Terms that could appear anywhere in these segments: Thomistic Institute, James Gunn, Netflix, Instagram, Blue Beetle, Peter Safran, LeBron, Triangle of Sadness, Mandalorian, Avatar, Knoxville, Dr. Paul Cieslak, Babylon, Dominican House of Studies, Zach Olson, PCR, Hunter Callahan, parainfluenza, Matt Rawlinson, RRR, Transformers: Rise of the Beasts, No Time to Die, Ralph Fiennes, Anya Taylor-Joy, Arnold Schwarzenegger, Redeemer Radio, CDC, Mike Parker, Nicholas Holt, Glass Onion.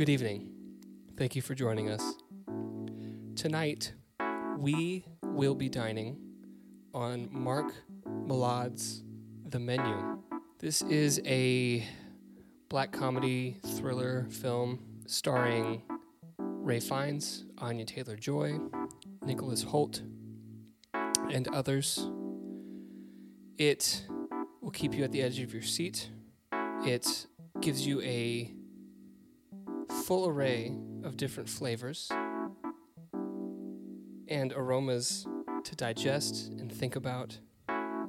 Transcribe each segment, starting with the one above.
Good evening. Thank you for joining us. Tonight, we will be dining on Mark Mylod's The Menu. This is a black comedy thriller film starring Ralph Fiennes, Anya Taylor-Joy, Nicholas Holt, and others. It will keep you at the edge of your seat. It gives you a full array of different flavors and aromas to digest and think about,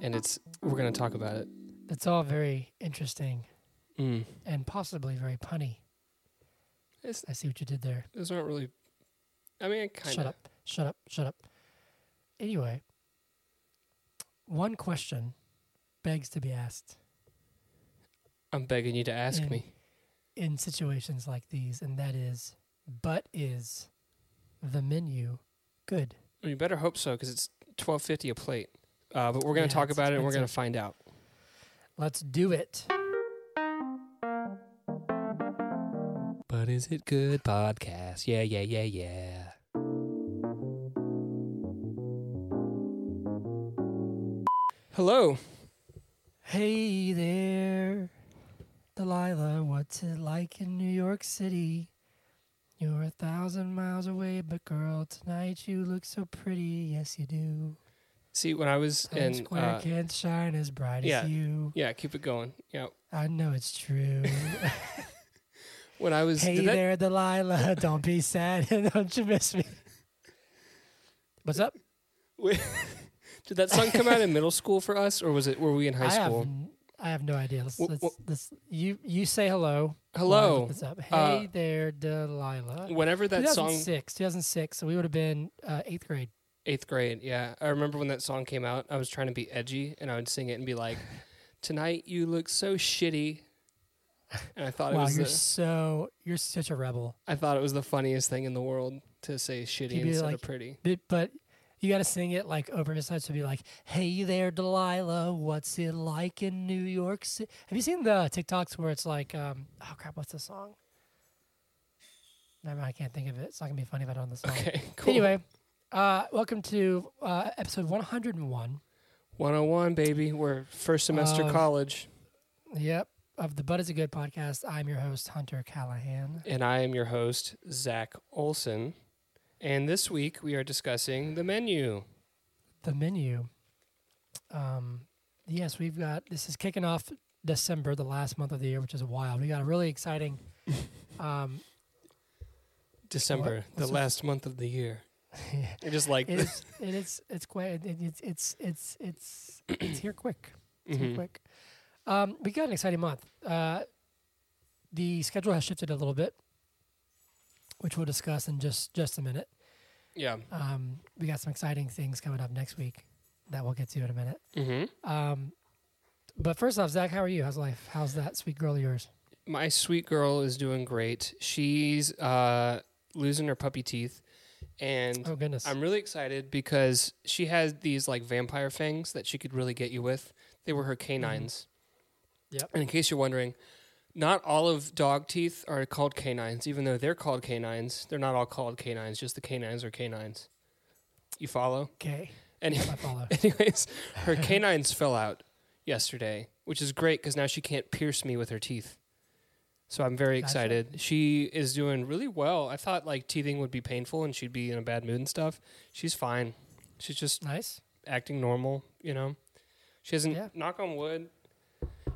and we're going to talk about it. That's all very interesting and possibly very punny. I see what you did there. Those aren't really... I mean, kind of... Shut up. Anyway, one question begs to be asked. I'm begging you to ask me. In situations like these, and that is, but is the menu good? You better hope so, because it's $12.50 a plate. But we're going to talk about it, and we're going to find out. Let's do it. But is it good podcast? Yeah. Hello. Hey there, Delilah. What's it like in New York City? You're 1,000 miles away, but girl, tonight you look so pretty. Yes, you do. See, when I was in Square can't shine as bright as you. Yeah, keep it going. Yeah. I know it's true. When I was... Hey there, Delilah. Don't be sad. Don't you miss me. What's up? Did that song come out in middle school for us, or were we in high school? I have no idea. You say hello. Hello. Look this up. Hey there, Delilah. Whenever that 2006, so we would have been 8th grade. 8th grade, yeah. I remember when that song came out, I was trying to be edgy, and I would sing it and be like, tonight you look so shitty. And I thought you're such a rebel. I thought it was the funniest thing in the world to say shitty instead of pretty. But you got to sing it like over his head, so be like, hey there, Delilah, what's it like in New York City? Have you seen the TikToks where it's like, oh crap, what's the song? Never mind, I can't think of it. It's not going to be funny if I don't know the song. Okay, cool. Anyway, welcome to episode 101. 101, baby. We're first semester college. Yep. Of the But Is It Good podcast. I'm your host, Hunter Callahan. And I am your host, Zach Olson. And this week we are discussing The Menu. The Menu. Yes, we've got... This is kicking off December, the last month of the year, which is wild. We got a really exciting... December, the last month of the year. Yeah. Just like... It's here quick. It's here quick. We got an exciting month. The schedule has shifted a little bit, which we'll discuss in just a minute. Yeah. We got some exciting things coming up next week that we'll get to in a minute. Mm-hmm. But first off, Zach, how are you? How's life? How's that sweet girl of yours? My sweet girl is doing great. She's losing her puppy teeth. And oh, goodness. I'm really excited because she has these like vampire fangs that she could really get you with. They were her canines. Mm-hmm. Yep. And in case you're wondering, not all of dog teeth are called canines. Even though they're called canines, they're not all called canines. Just the canines are canines. You follow? Okay. I follow. Anyways, her canines fell out yesterday, which is great because now she can't pierce me with her teeth. So I'm very excited. She is doing really well. I thought like teething would be painful and she'd be in a bad mood and stuff. She's fine. She's just acting normal, you know. She hasn't, knock on wood,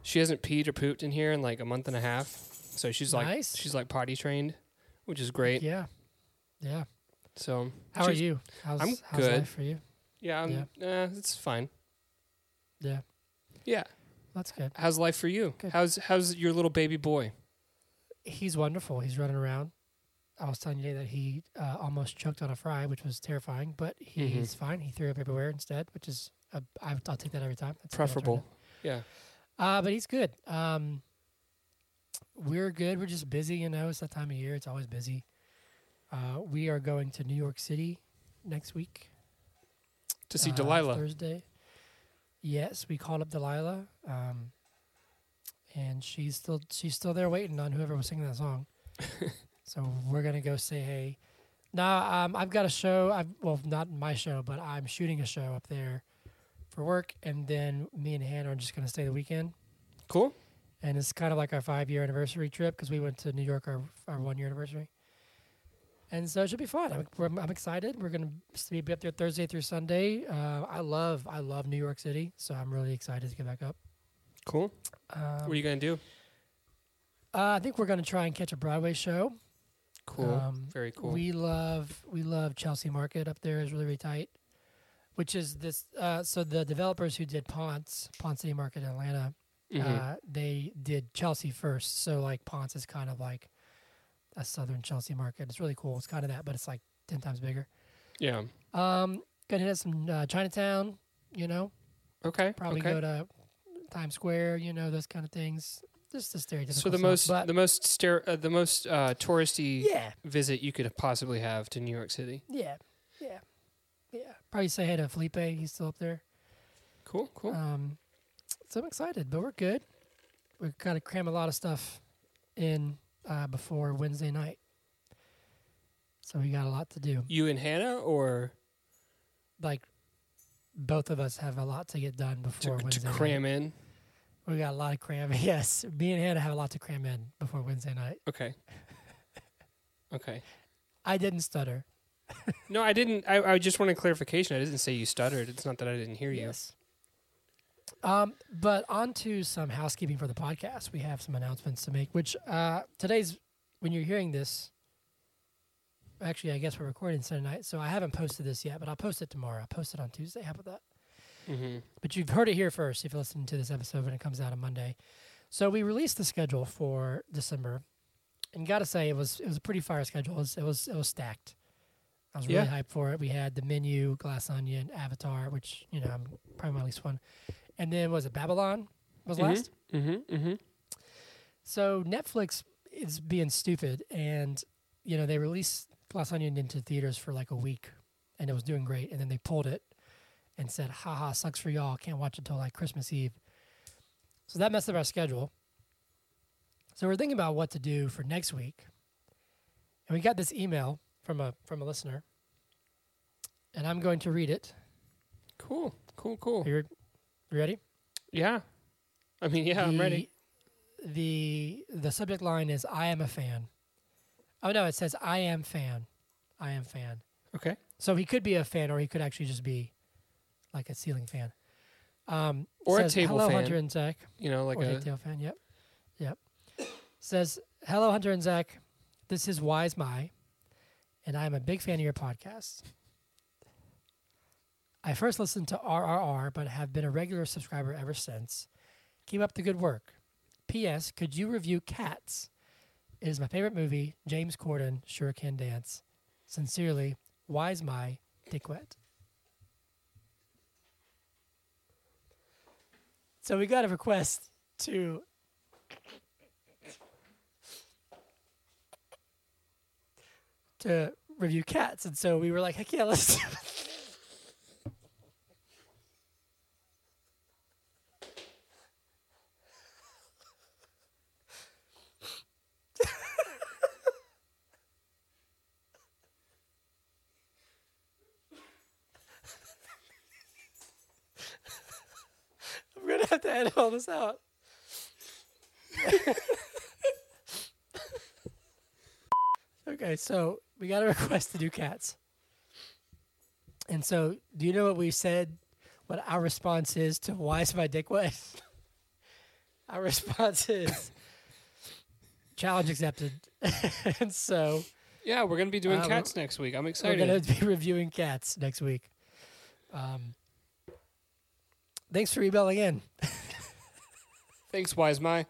she hasn't peed or pooped in here in like a month and a half, so she's like potty trained, which is great. Yeah. So how are you? How's good. Life for you? Yeah, it's fine. Yeah, that's good. How's life for you? Good. How's your little baby boy? He's wonderful. He's running around. I was telling you that he almost choked on a fry, which was terrifying, but he's fine. He threw up everywhere instead, which is I'll take that every time. That's preferable. Yeah. But he's good. We're good. We're just busy, you know. It's that time of year. It's always busy. We are going to New York City next week. To see Delilah. Thursday. Yes, we called up Delilah. And she's still there waiting on whoever was singing that song. So we're going to go say hey. Now, I've got a show. Well, not my show, but I'm shooting a show up there for work. And then me and Hannah are just going to stay the weekend. Cool. And it's kind of like our 5-year anniversary trip because we went to New York our 1-year anniversary. And so it should be fun. I'm excited. We're going to be up there Thursday through Sunday. I love New York City, so I'm really excited to get back up. Cool. What are you going to do? I think we're going to try and catch a Broadway show. Cool. Very cool. We love Chelsea Market up there. It's really, really tight, which is this. So the developers who did Ponce City Market in Atlanta, they did Chelsea first. So like Ponce is kind of like a southern Chelsea market. It's really cool. It's kind of that, but it's like 10 times bigger. Yeah. Gonna hit some Chinatown, you know. Okay. Probably go to Times Square, you know, those kind of things. Just the stereotypical. So the most touristy visit you could possibly have to New York City. Yeah. Probably say hey to Felipe. He's still up there. Cool. So I'm excited, but we're good. We've got to cram a lot of stuff in. Before Wednesday night. So we got a lot to do. You and Hannah or? Like both of us have a lot to get done before Wednesday night. To cram in? We got a lot of cramming. Yes. Me and Hannah have a lot to cram in before Wednesday night. Okay. I didn't stutter. No, I didn't. I just wanted clarification. I didn't say you stuttered. It's not that I didn't hear you. Yes. But on to some housekeeping for the podcast. We have some announcements to make, which today's, when you're hearing this, actually, I guess we're recording Sunday night, so I haven't posted this yet, but I'll post it tomorrow. I'll post it on Tuesday. How about that? Mm-hmm. But you've heard it here first if you're listening to this episode when it comes out on Monday. So we released the schedule for December, and got to say, it was a pretty fire schedule. It was stacked. I was really hyped for it. We had the menu, Glass Onion, Avatar, which, you know, I'm probably my least one. And then was it Babylon was last? Mm-hmm. So Netflix is being stupid. And, you know, they released Glass Onion into theaters for like a week. And it was doing great. And then they pulled it and said, haha, sucks for y'all. Can't watch it until like Christmas Eve. So that messed up our schedule. So we're thinking about what to do for next week. And we got this email from a listener. And I'm going to read it. Cool. You ready? Yeah. I'm ready. The subject line is, I am a fan. Oh, no, it says, I am fan. Okay. So he could be a fan, or he could actually just be like a ceiling fan. Or says, a table hello, fan. Hello, Hunter and Zach. You know, like a tail fan, yep. Says, hello, Hunter and Zach. This is Wise My, and I am a big fan of your podcast. I first listened to RRR, but have been a regular subscriber ever since. Keep up the good work. P.S. Could you review Cats? It is my favorite movie. James Corden sure can dance. Sincerely, Wise My Dickwet. So we got a request to... to review Cats, and so we were like, heck yeah, let's do it. Edit all this out. Okay, so we got a request to do Cats. And so, do you know what we said? What our response is to Why Is My Dick Wet? Our response is challenge accepted. And so, yeah, we're going to be doing Cats next week. I'm excited. We're going to be reviewing Cats next week. Thanks for emailing in. Thanks, Wise My.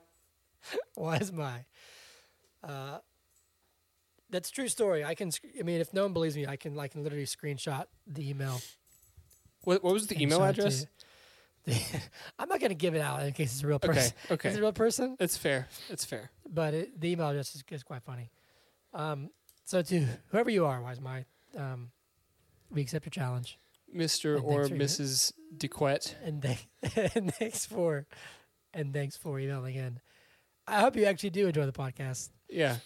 That's a true story. If no one believes me, I can literally screenshot the email. What was the email address? I'm not going to give it out in case it's a real person. Okay. Is it a real person? It's fair. But the email address is quite funny. So to whoever you are, Wise My, we accept your challenge. Mr. or Mrs. DeQuette. And thanks for emailing in. I hope you actually do enjoy the podcast. Yeah.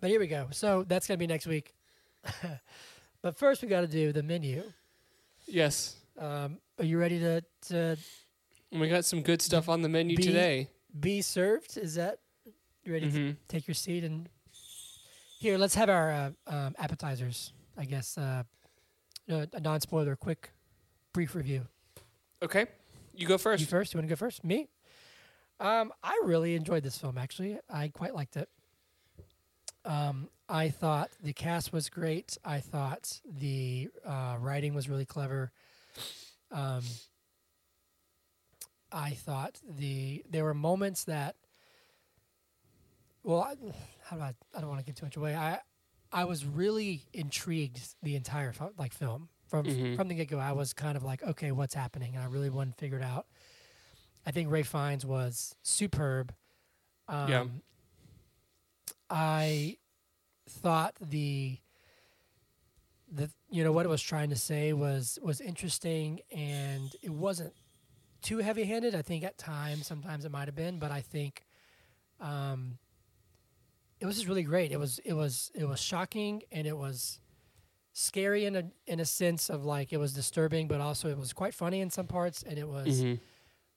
But here we go. So that's going to be next week. But first we got to do the menu. Yes. Are you ready to we got some good stuff on the menu today. Be served? Is that... You ready to take your seat? And here, let's have our appetizers, I guess. A non-spoiler, quick, brief review. Okay. You go first. You first? You want to go first? Me? I really enjoyed this film, actually. I quite liked it. I thought the cast was great. I thought the writing was really clever. I thought there were moments that... Well, I don't want to give too much away. I was really intrigued the entire film from the get-go. I was kind of like, okay, what's happening? And I really wanted to figure it out. I think Ralph Fiennes was superb. Yeah. I thought the you know what it was trying to say was interesting, and it wasn't too heavy-handed. I think at times, sometimes it might have been, but I think. It was just really great. It was shocking, and it was scary in a sense of like it was disturbing, but also it was quite funny in some parts, and it was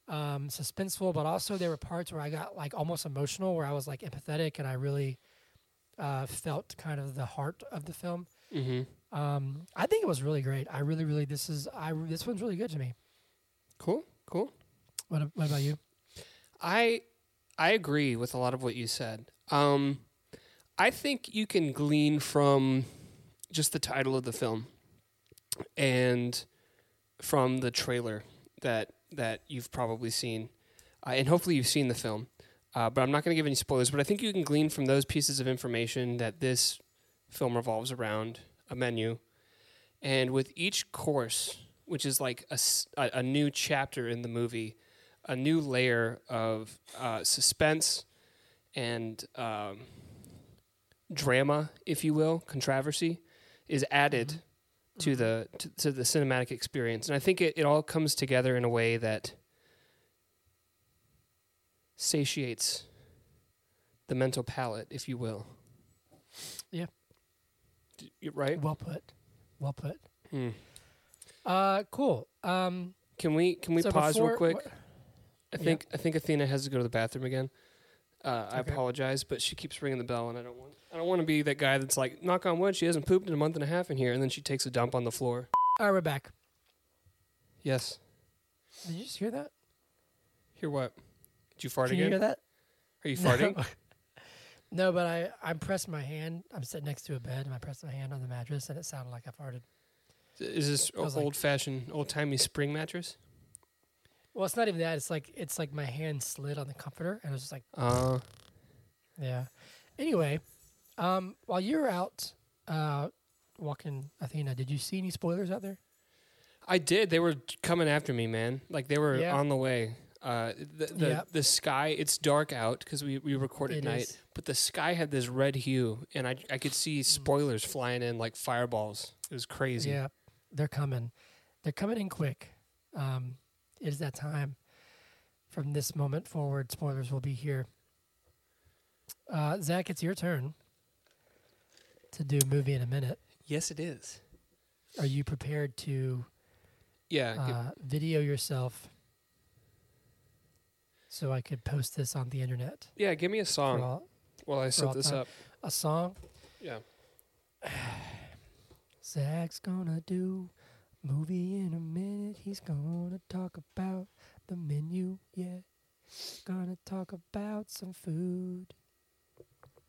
suspenseful. But also there were parts where I got like almost emotional, where I was like empathetic, and I really felt kind of the heart of the film. Mm-hmm. I think it was really great. I really, really this one's really good to me. Cool. What about you? I agree with a lot of what you said. I think you can glean from just the title of the film and from the trailer that you've probably seen. And hopefully you've seen the film. But I'm not going to give any spoilers. But I think you can glean from those pieces of information that this film revolves around a menu. And with each course, which is like a new chapter in the movie, a new layer of suspense and drama, if you will, controversy, is added to the cinematic experience. And I think it all comes together in a way that satiates the mental palate, if you will. Yeah. Right? Well put. Mm. Cool. Can we pause real quick? I think Athena has to go to the bathroom again. Okay. I apologize, but she keeps ringing the bell, and I don't want to be that guy that's like, knock on wood, she hasn't pooped in a month and a half in here, and then she takes a dump on the floor. All right, we're back. Yes. Did you just hear that? Hear what? Did you fart again? Did you hear that? Are you farting? No, but I pressed my hand. I'm sitting next to a bed, and I pressed my hand on the mattress, and it sounded like I farted. Is this old-fashioned, old-timey spring mattress? Well, it's not even that. It's like my hand slid on the comforter, and it was just like, yeah. Anyway, while you were out walking Athena, did you see any spoilers out there? I did. They were coming after me, man. Like they were on the way. The sky. It's dark out because we record at night, but the sky had this red hue, and I could see spoilers flying in like fireballs. It was crazy. Yeah, they're coming. They're coming in quick. It is that time. From this moment forward, spoilers will be here. Zach, it's your turn to do movie in a minute. Yes, it is. Are you prepared to video yourself so I could post this on the internet? Yeah, give me a song while I set this up. A song? Yeah. Zach's gonna do... movie in a minute, he's gonna talk about the menu, yeah. Gonna talk about some food.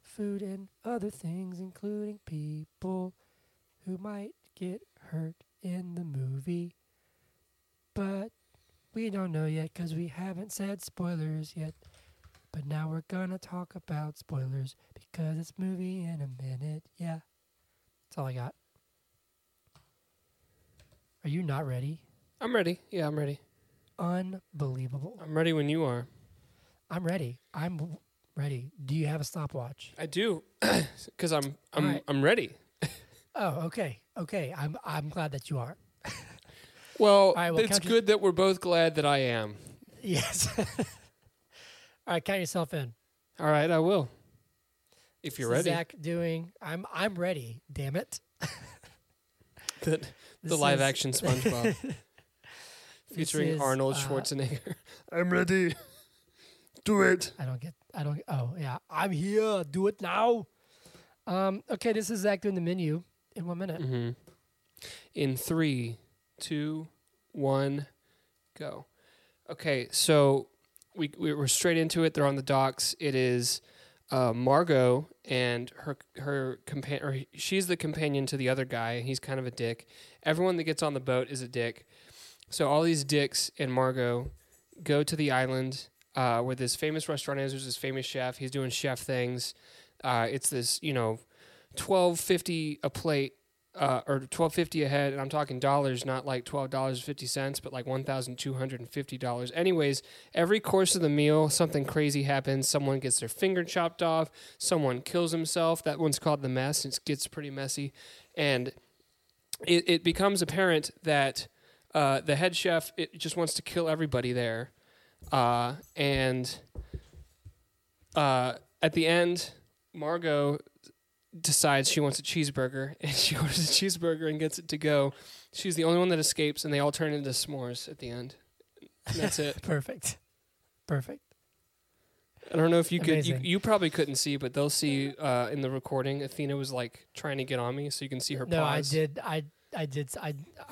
Food and other things, including people who might get hurt in the movie. But we don't know yet, because we haven't said spoilers yet. But now we're gonna talk about spoilers, because it's movie in a minute, yeah. That's all I got. Are you not ready? I'm ready. Yeah, I'm ready. Unbelievable. I'm ready when you are. I'm ready. I'm ready. Do you have a stopwatch? I do, because I'm ready. Oh, okay. Okay. I'm glad that you are. Well, right, it's good that we're both glad that I am. Yes. All right, count yourself in. All right, I will. If you're ready. Zach doing. I'm ready. Damn it. The live action SpongeBob. Featuring Arnold Schwarzenegger. I'm ready. Do it. I don't. Oh yeah. I'm here. Do it now. Okay. This is Zach doing the menu in 1 minute. Mm-hmm. In 3, 2, 1, go. Okay. So we're straight into it. They're on the docks. It is Margot and her companion. She's the companion to the other guy. He's kind of a dick. Everyone that gets on the boat is a dick. So all these dicks and Margot go to the island where this famous restaurant is. There's this famous chef. He's doing chef things. It's this, $12.50 a plate or $12.50 a head. And I'm talking dollars, not like $12.50, but like $1,250. Anyways, every course of the meal, something crazy happens. Someone gets their finger chopped off. Someone kills himself. That one's called The Mess. It gets pretty messy. And it becomes apparent that... the head chef just wants to kill everybody there, and at the end, Margot decides she wants a cheeseburger, and she orders a cheeseburger and gets it to go. She's the only one that escapes, and they all turn into s'mores at the end. And that's it. Perfect. I don't know if you could. You probably couldn't see, but they'll see in the recording. Athena was like trying to get on me, so you can see her. No, paws. I did.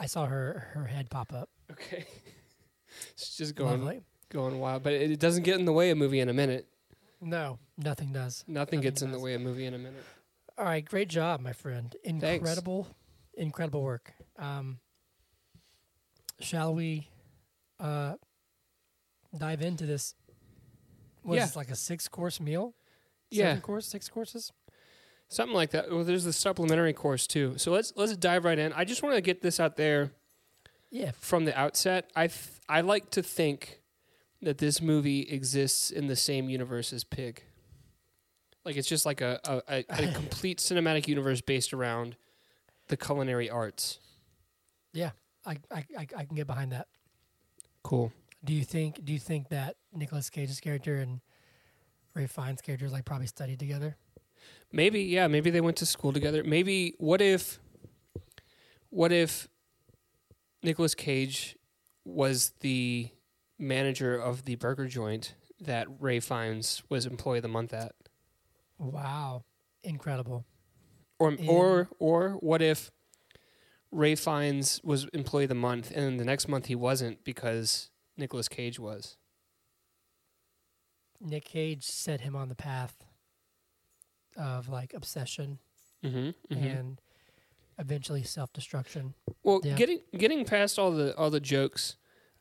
I saw her head pop up. Okay, it's just going wild, but it doesn't get in the way of a movie in a minute. No, nothing does. Nothing gets in the way of a movie in a minute. All right, great job, my friend. Incredible work. Shall we dive into this? This like a 6-course meal? 7 course, 6 courses. Something like that. Well, there's the supplementary course too. So let's dive right in. I just want to get this out there. Yeah. From the outset, I like to think that this movie exists in the same universe as Pig. Like it's just like a complete cinematic universe based around the culinary arts. Yeah, I can get behind that. Cool. Do you think that Nicolas Cage's character and Ralph Fiennes' characters like probably studied together? Maybe, yeah. Maybe they went to school together. Maybe, what if Nicolas Cage was the manager of the burger joint that Ralph Fiennes was employee of the month at? Wow, incredible. Or what if Ralph Fiennes was employee of the month and the next month he wasn't because Nicolas Cage was? Nick Cage set him on the path of like obsession and eventually self-destruction. Well, getting past all the jokes,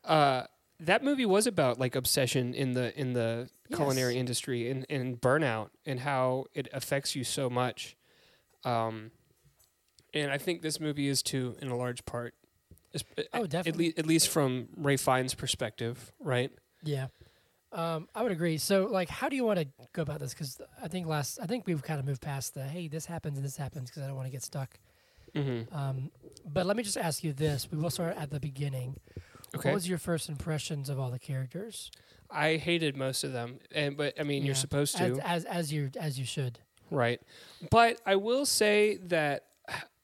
that movie was about like obsession in the culinary industry and burnout and how it affects you so much. And I think this movie is too in a large part. Definitely. At least from Ralph Fiennes' perspective, right? Yeah. I would agree. So, like, how do you want to go about this? Because I think we've kind of moved past the, hey, this happens and this happens because I don't want to get stuck. Mm-hmm. But let me just ask you this. We will start at the beginning. Okay. What was your first impressions of all the characters? I hated most of them, but you're supposed to. As you should. Right. But I will say that,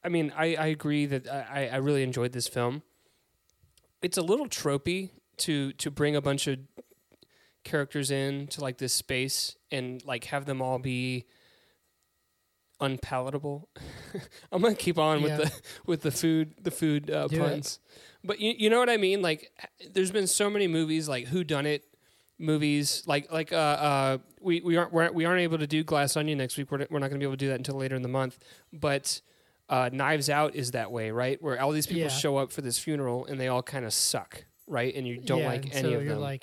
I agree that I really enjoyed this film. It's a little tropey to bring a bunch of characters in to like this space and like have them all be unpalatable. I'm gonna keep on with the food puns, but you know what I mean. Like, there's been so many movies like whodunit movies, we aren't able to do Glass Onion next week. We're not gonna be able to do that until later in the month. But Knives Out is that way, right? Where all these people show up for this funeral and they all kind of suck, right? And you don't like any of them.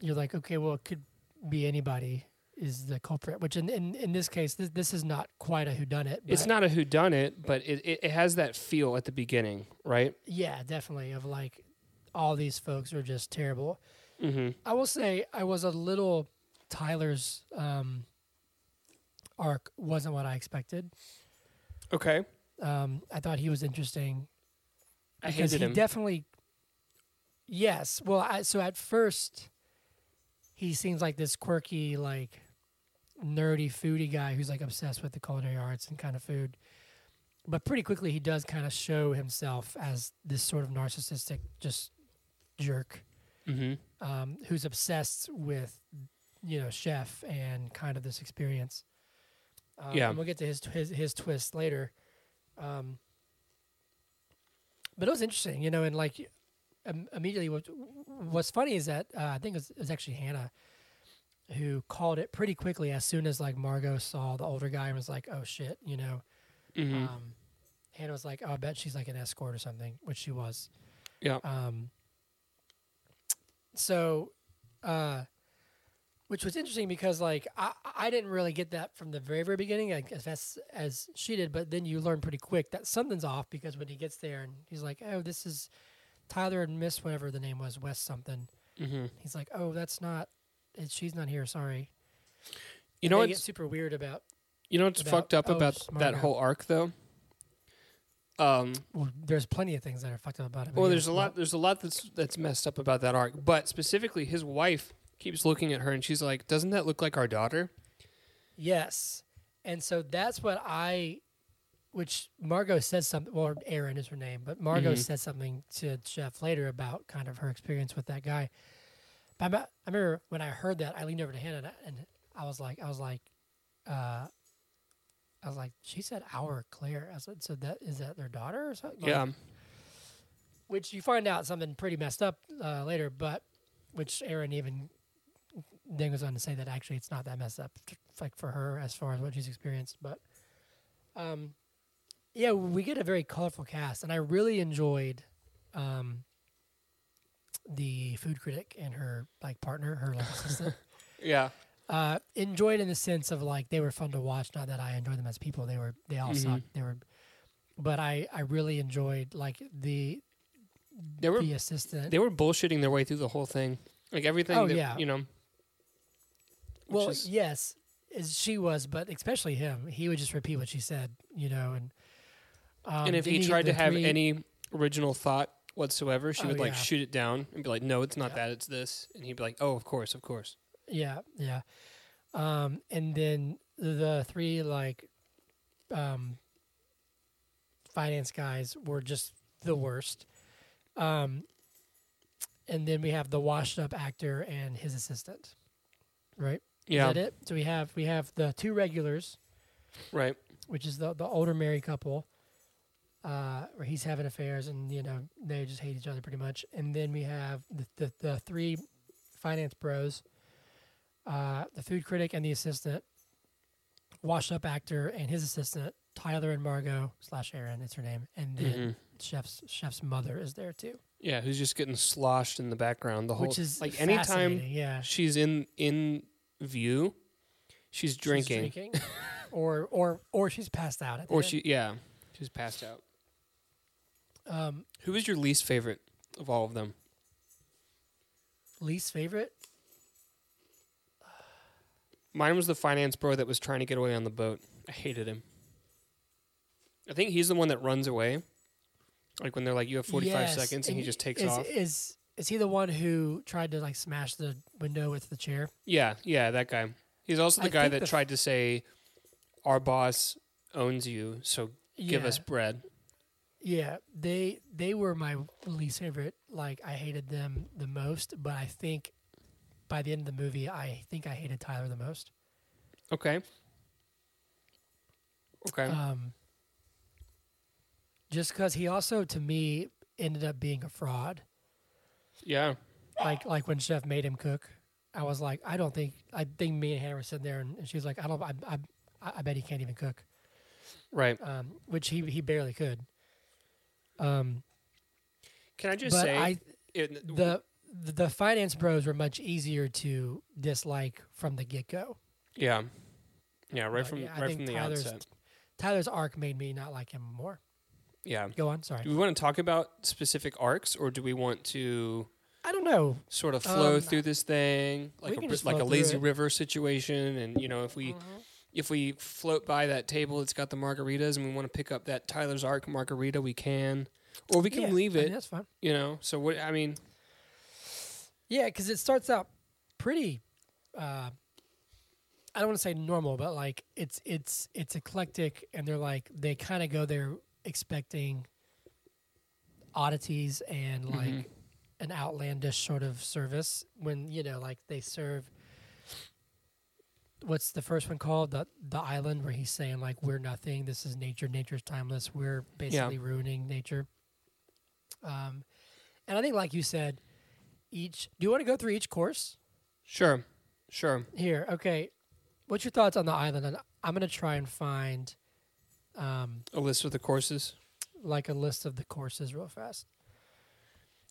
You're like, okay, well, it could be anybody is the culprit, which in this case, this is not quite a whodunit. It's not a whodunit, but it has that feel at the beginning, right? Yeah, definitely, of like all these folks are just terrible. Mm-hmm. I will say I was a little... Tyler's arc wasn't what I expected. Okay. I thought he was interesting. I hated him. Definitely... Yes, well, so at first... He seems like this quirky, like nerdy foodie guy who's like obsessed with the culinary arts and kind of food. But pretty quickly he does kind of show himself as this sort of narcissistic just jerk who's obsessed with, you know, chef and kind of this experience. And we'll get to his twist later. But it was interesting, you know, and like immediately what's funny is that I think it was actually Hannah who called it pretty quickly as soon as like Margot saw the older guy and was like, oh shit, you know. Hannah was like, oh, I bet she's like an escort or something, which she was. Yeah. So which was interesting because like I didn't really get that from the very, very beginning as fast as she did, but then you learn pretty quick that something's off because when he gets there and he's like, oh, this is Tyler and Miss whatever the name was, West something. He's like, oh, that's not, she's not here, sorry. You know what's super weird about... You know what's fucked up about that whole arc, though? Well, there's plenty of things that are fucked up about it. Well, there's a lot that's messed up about that arc. But specifically, his wife keeps looking at her, and she's like, doesn't that look like our daughter? Yes. And so that's what which Margot says something, well, Erin is her name, but Margot said something to Chef later about kind of her experience with that guy. But I remember when I heard that, I leaned over to Hannah, and I was like, she said our Claire. I said, so that is that their daughter or something? Yeah. Like, which you find out something pretty messed up later, but which Erin even then goes on to say that actually it's not that messed up, like for her as far as what she's experienced. But yeah, we get a very colorful cast, and I really enjoyed the food critic and her like partner, her like assistant. Yeah. Enjoyed in the sense of like they were fun to watch. Not that I enjoyed them as people; they all sucked. But I really enjoyed like the assistant. They were bullshitting their way through the whole thing, like everything. You know. Well, yes, she was, but especially him. He would just repeat what she said, you know, and if he tried to have any original thought whatsoever, she would like shoot it down and be like, "No, it's not that; it's this." And he'd be like, "Oh, of course, of course." Yeah. And then the three like finance guys were just the worst. And then we have the washed up actor and his assistant. Right? Yeah. Is that it? So we have the two regulars. Right. Which is the older married couple, where he's having affairs and, you know, they just hate each other pretty much. And then we have the three finance bros. The food critic and the assistant, washed-up actor and his assistant, Tyler and Margot /Erin, it's her name, and then Chef's mother is there too. Yeah, who's just getting sloshed in the background the whole. Which is like anytime she's in view, she's drinking. or she's passed out. At the end. She's passed out. Who is your least favorite of all of them? Least favorite. Mine was the finance bro that was trying to get away on the boat. I hated him. I think he's the one that runs away. Like when they're like, you have 45 seconds and he just takes off. Is he the one who tried to like smash the window with the chair? Yeah, that guy. He's also the guy that tried to say, our boss owns you, so give us bread. Yeah, they were my least favorite. Like I hated them the most, but I think... By the end of the movie, I think I hated Tyler the most. Okay. Just because he also, to me, ended up being a fraud. Yeah. Like when Chef made him cook, I was like, I think me and Hannah were sitting there, and she was like, I bet he can't even cook. Right. Which he barely could. Can I just say... The finance bros were much easier to dislike from the get-go. Yeah, right from the outset. Tyler's arc made me not like him more. Yeah. Go on, sorry. Do we want to talk about specific arcs, or do we want to... I don't know. Sort of flow through this thing, like a lazy river situation, and, you know, if we float by that table that's got the margaritas and we want to pick up that Tyler's arc margarita, we can. Or we can leave it. I mean, that's fine. You know, so what... I mean... Yeah, because it starts out pretty. I don't want to say normal, but like it's eclectic, and they're like they kind of go there expecting oddities and like an outlandish sort of service when, you know, like they serve. What's the first one called? The Island, where he's saying like we're nothing. This is nature. Nature's timeless. We're basically ruining nature. And I think, like you said, each. Do you want to go through each course? Sure. Here, okay. What's your thoughts on the Island? And I'm gonna try and find a list of the courses. Like a list of the courses, real fast.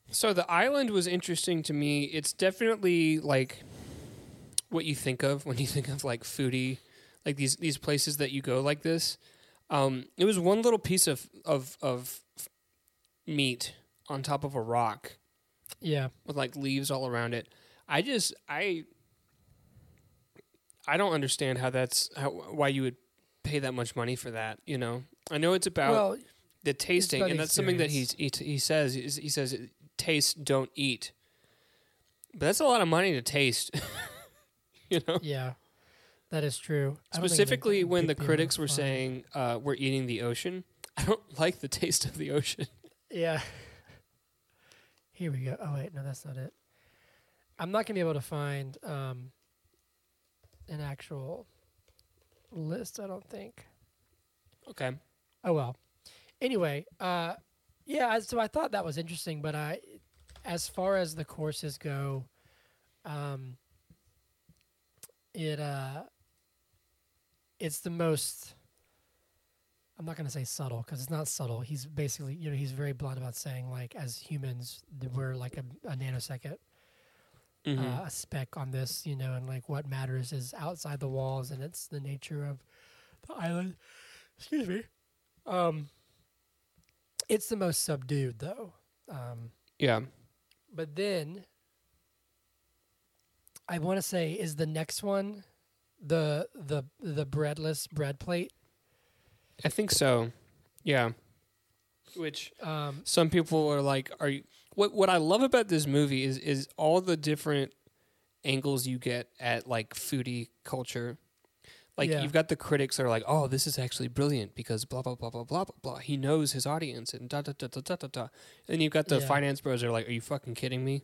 So the Island was interesting to me. It's definitely like what you think of when you think of like foodie, like these places that you go like this. It was one little piece of meat on top of a rock. Yeah, with like leaves all around it. I don't understand why you would pay that much money for that. You know, I know it's about the tasting, and that's something that he says. He says, "Taste, don't eat," but that's a lot of money to taste. You know? Yeah, that is true. Specifically, when the critics were saying we're eating the ocean, I don't like the taste of the ocean. Yeah. Here we go. Oh wait, no, that's not it. I'm not gonna be able to find an actual list, I don't think. Okay. Oh well. Anyway, so I thought that was interesting, but as far as the courses go, it's the most. I'm not going to say subtle because it's not subtle. He's basically, you know, he's very blunt about saying, like, as humans, we're like a nanosecond, a speck on this, you know, and like what matters is outside the walls, and it's the nature of the island. Excuse me. It's the most subdued, though. Yeah. But then I want to say, is the next one the breadless bread plate? I think so, yeah. Which some people are like, "Are you?" What I love about this movie is all the different angles you get at like foodie culture. Like you've got the critics that are like, "Oh, this is actually brilliant because blah blah blah blah blah blah blah." He knows his audience and da da da da da da da. And you've got the finance bros that are like, "Are you fucking kidding me?"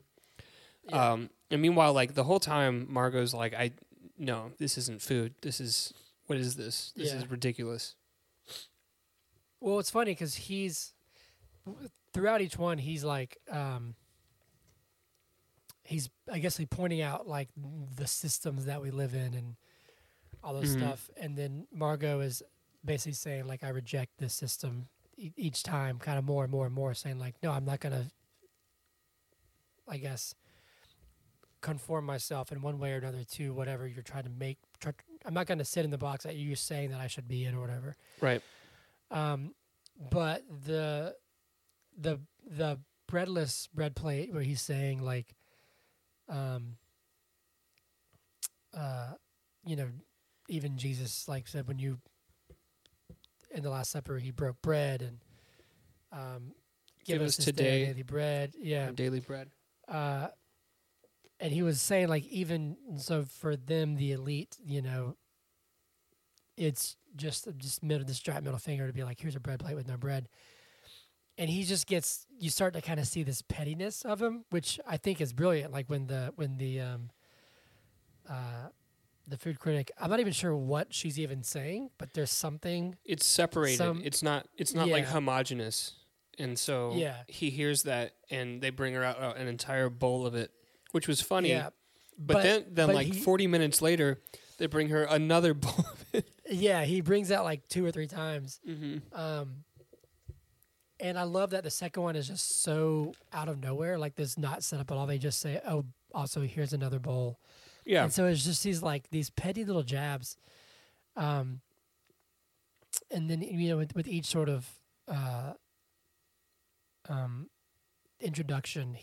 Yeah. And meanwhile, like the whole time, Margot's like, "No, this isn't food. This is what is this? This is ridiculous." Well, it's funny because he's throughout each one, he's like, he's pointing out like the systems that we live in and all this stuff. And then Margot is basically saying, like, I reject this system each time, kind of more and more and more, saying, like, no, I'm not going to, I guess, conform myself in one way or another to whatever you're trying to make. I'm not going to sit in the box that you're saying that I should be in or whatever. Right. But the breadless bread plate where he's saying like, you know, even Jesus like said when you in the Last Supper he broke bread and give us today daily bread, daily bread. And he was saying like even so for them the elite, you know, it's. Just middle this giant middle finger to be like, here's a bread plate with no bread, and he just gets. You start to kind of see this pettiness of him, which I think is brilliant. Like when the food critic, I'm not even sure what she's even saying, but there's something. It's separated. It's not like homogenous, and so he hears that, and they bring her out an entire bowl of it, which was funny. Yeah. But 40 minutes later, they bring her another bowl of it. Yeah, he brings that like 2 or 3 times. Mm-hmm. And I love that the second one is just so out of nowhere. Like, there's not set up at all. They just say, oh, also, here's another bowl. Yeah. And so it's just these petty little jabs. And then, you know, with each sort of introduction,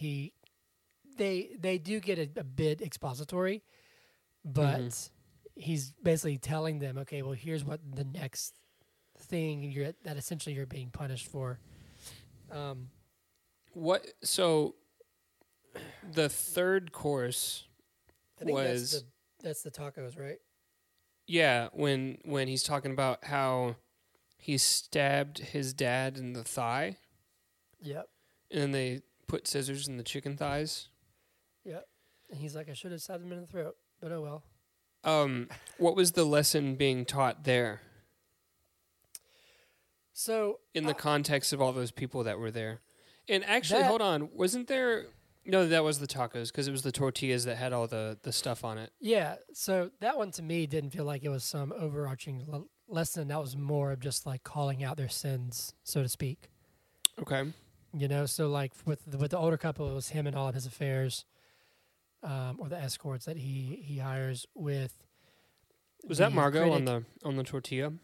they do get a bit expository, but... Mm-hmm. He's basically telling them, okay, well, here's what the next thing that essentially you're being punished for. So the third course was... That's the tacos, right? Yeah, when he's talking about how he stabbed his dad in the thigh. Yep. And then they put scissors in the chicken thighs. Yep. And he's like, I should have stabbed him in the throat, but oh well. What was the lesson being taught there? So in the context of all those people that were there. And actually, hold on, wasn't there... No, that was the tacos, because it was the tortillas that had all the stuff on it. Yeah, so that one to me didn't feel like it was some overarching lesson. That was more of just like calling out their sins, so to speak. Okay. You know, so like with the older couple, it was him and all of his affairs, or the escorts that he hires with. Was that Margot critic on the tortilla?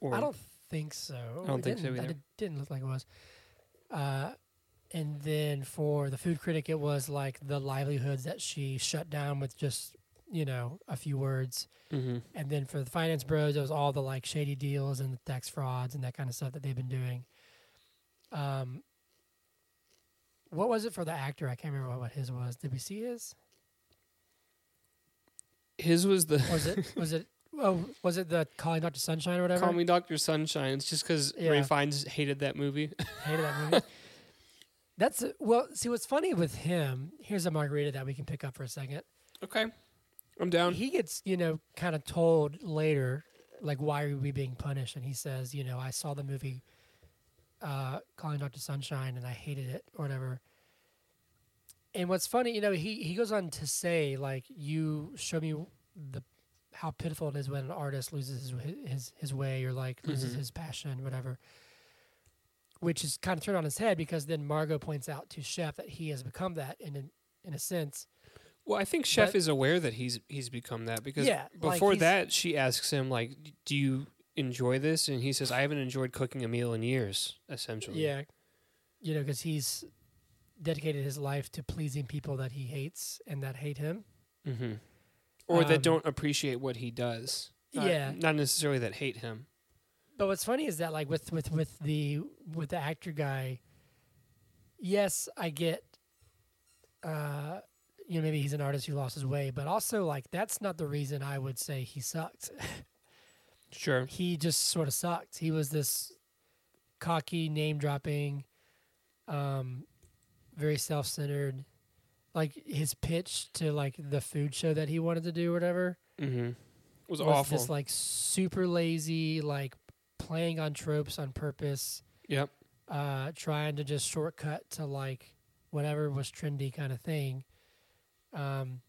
Or? I don't think so. I don't think so either. It didn't look like it was. And then for the food critic, it was like the livelihoods that she shut down with just, you know, a few words. Mm-hmm. And then for the finance bros, it was all the like shady deals and the tax frauds and that kind of stuff that they've been doing. What was it for the actor? I can't remember what his was. Did we see his? His was the... Was it? Oh, was it the Calling Dr. Sunshine or whatever? Call Me Dr. Sunshine. It's just because Ray Fiennes hated that movie. Well, see, what's funny with him, here's a margarita that we can pick up for a second. Okay. I'm down. He gets, you know, kind of told later, like, why are we being punished? And he says, you know, I saw the movie Calling Dr. Sunshine and I hated it or whatever. And what's funny, you know, he goes on to say, like, you show me how pitiful it is when an artist loses his way or, like, loses his passion, whatever. Which is kind of turned on his head because then Margot points out to Chef that he has become that in a sense. Well, I think Chef is aware that he's become that because before that she asks him, like, do you enjoy this? And he says, I haven't enjoyed cooking a meal in years, essentially. Yeah, you know, because he's dedicated his life to pleasing people that he hates and that hate him. Mm-hmm. Or that don't appreciate what he does. Not necessarily that hate him. But what's funny is that, like, with the actor guy, yes, I get, you know, maybe he's an artist who lost his way, but also, like, that's not the reason I would say he sucked. Sure. He just sort of sucked. He was this cocky, name-dropping, very self-centered, like, his pitch to, like, the food show that he wanted to do or whatever. Mm-hmm. Was awful. This, like, super lazy, like, playing on tropes on purpose. Yep. Trying to just shortcut to like whatever was trendy kind of thing. And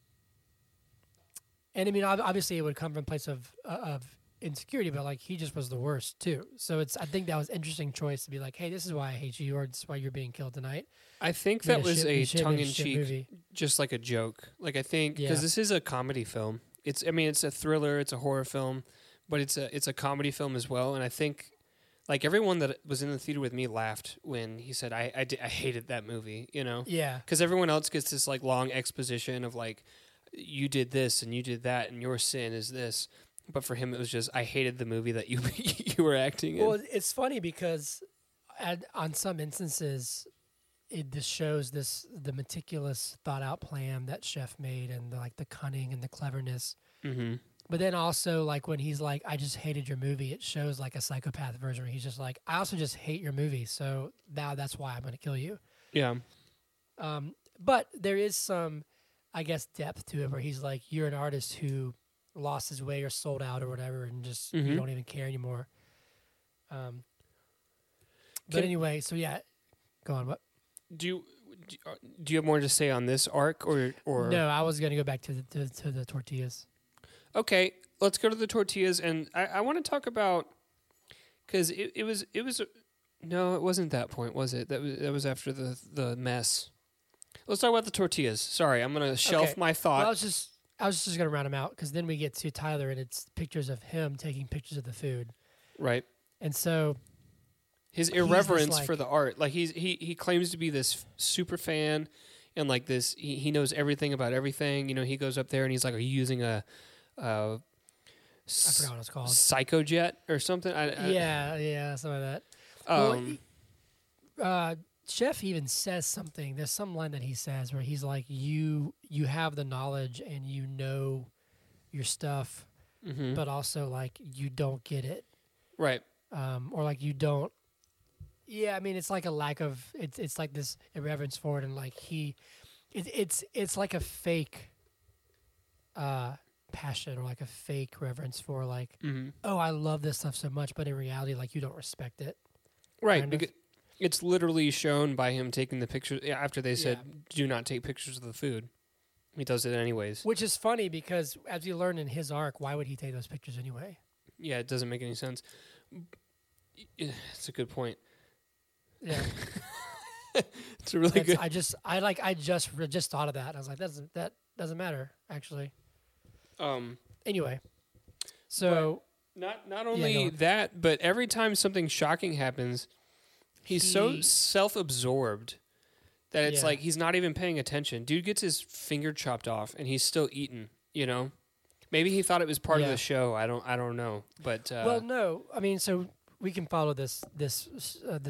I mean, obviously, it would come from a place of insecurity, but like he just was the worst too. So I think that was an interesting choice to be like, hey, this is why I hate you, or this is why you're being killed tonight. I think that was a tongue-in-cheek, just like a joke. Like I think because this is a comedy film. It's a thriller, it's a horror film. But it's a comedy film as well, and I think, like, everyone that was in the theater with me laughed when he said, I hated that movie, you know? Yeah. Because everyone else gets this, like, long exposition of, like, you did this and you did that and your sin is this. But for him, it was just, I hated the movie that you were acting in. Well, it's funny because on some instances, it just shows the meticulous, thought-out plan that Chef made and, the cunning and the cleverness. Mm-hmm. But then also, like, when he's like, I just hated your movie, it shows, like, a psychopath version where he's just like, I also just hate your movie, so now that's why I'm going to kill you. Yeah. But there is some, I guess, depth to it where he's like, you're an artist who lost his way or sold out or whatever and just you don't even care anymore. But anyway, so yeah. Go on. What? Do you have more to say on this arc or? No, I was going to go back to the tortillas. Okay, let's go to the tortillas, and I want to talk about because it wasn't that point, was it? That was after the mess. Let's talk about the tortillas. Sorry, I'm gonna shelf my thought. Well, I was just gonna round them out because then we get to Tyler, and it's pictures of him taking pictures of the food, right? And so his irreverence for the art, like he claims to be this super fan, and like this he knows everything about everything. You know, he goes up there and he's like, "Are you using a?" I forgot what it's called. Psychojet or something. Yeah, something like that. Chef even says something. There's some line that he says where he's like, "You have the knowledge and you know your stuff, mm-hmm. but also like you don't get it. Right. Or like you don't. Yeah, I mean, it's like a lack of, it's like this irreverence for it, and like it's like a fake passion, or like a fake reverence for like, mm-hmm. oh, I love this stuff so much, but in reality, like you don't respect it. Right, because it's literally shown by him taking the pictures after they said, do not take pictures of the food. He does it anyways. Which is funny because as you learn in his arc, why would he take those pictures anyway? Yeah, it doesn't make any sense. It's a good point. Yeah, it's a really good. I just thought of that. I was like, that doesn't matter actually. Anyway, so not only that, but every time something shocking happens, he's so self-absorbed that it's like he's not even paying attention. Dude gets his finger chopped off, and he's still eating. You know, maybe he thought it was part of the show. I don't know. But well, no, I mean, so. We can follow this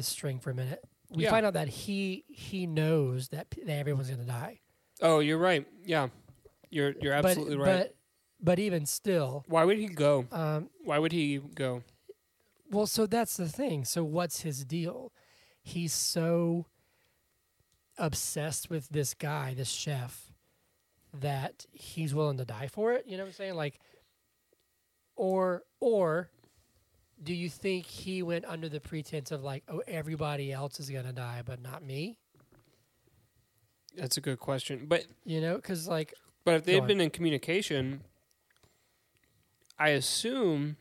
string for a minute. We find out that he knows that everyone's going to die. Oh, you're right. Yeah, you're absolutely right. But even still, why would he go? Why would he go? Well, so that's the thing. So what's his deal? He's so obsessed with this guy, this chef, that he's willing to die for it. You know what I'm saying? Like, or. Do you think he went under the pretense of like, oh, everybody else is going to die, but not me? That's a good question. But, you know, because like. But if they've been in communication, I assume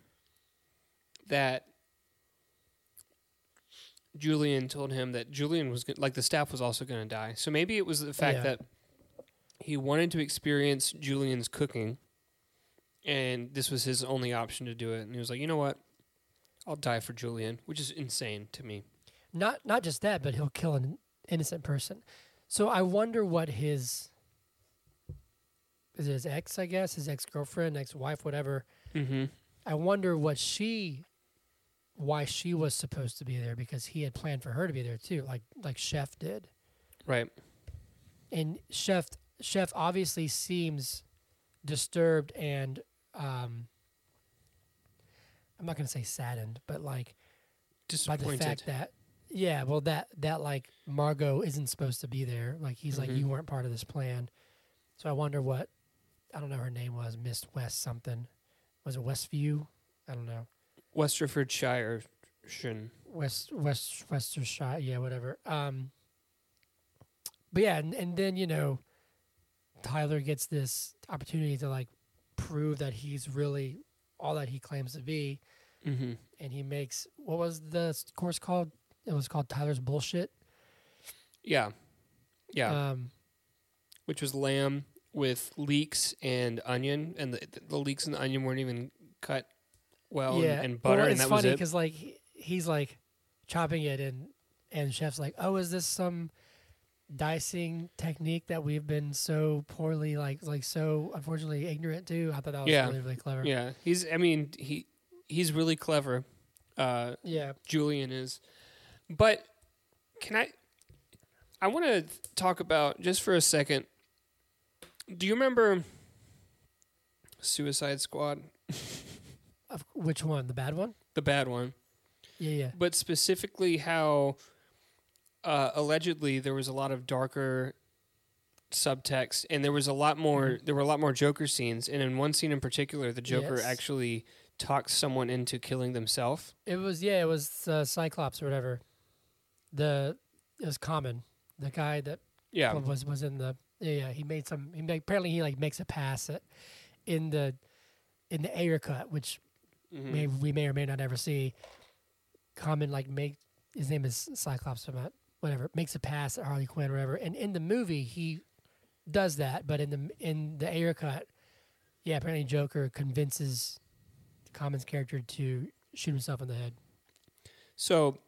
that Julian told him that Julian was like the staff was also going to die. So maybe it was the fact that he wanted to experience Julian's cooking and this was his only option to do it. And he was like, you know what? I'll die for Julian, which is insane to me. Not just that, but he'll kill an innocent person. So I wonder what his ex, I guess, his ex-girlfriend, ex-wife, whatever. Mm-hmm. I wonder why she was supposed to be there, because he had planned for her to be there too, like Chef did. Right. And Chef obviously seems disturbed and I'm not going to say saddened, but like disappointed by the fact that, that like Margot isn't supposed to be there. Like he's mm-hmm. like, you weren't part of this plan. So I wonder what, I don't know her name was, Miss West something. Was it Westview? I don't know. Westerfordshire. Westershire. Yeah, whatever. But yeah. And then, you know, Tyler gets this opportunity to like prove that he's really all that he claims to be, mm-hmm. and he makes, what was the course called? It was called Tyler's Bullshit. Yeah. Yeah. Which was lamb with leeks and onion, and the leeks and the onion weren't even cut well and butter, well, and that was it. It's funny because like, he's like chopping it, and Chef's like, oh, is this some dicing technique that we've been so poorly like so unfortunately ignorant to? I thought that was really, really clever. Yeah. He's really clever. Julian is. But can I want to talk about just for a second. Do you remember Suicide Squad? Which one? The bad one? The bad one. Yeah. But specifically how allegedly, there was a lot of darker subtext, and there was a lot more. Mm-hmm. There were a lot more Joker scenes, and in one scene in particular, the Joker actually talks someone into killing themselves. It was Cyclops or whatever. It was Common, the guy that was in the He made some. Apparently, he like makes a pass at in the air cut, which mm-hmm. we may or may not ever see. Common like make his name is Cyclops or not. Whatever, makes a pass at Harley Quinn or whatever. And in the movie, he does that, but in the air cut, apparently Joker convinces Common's character to shoot himself in the head. So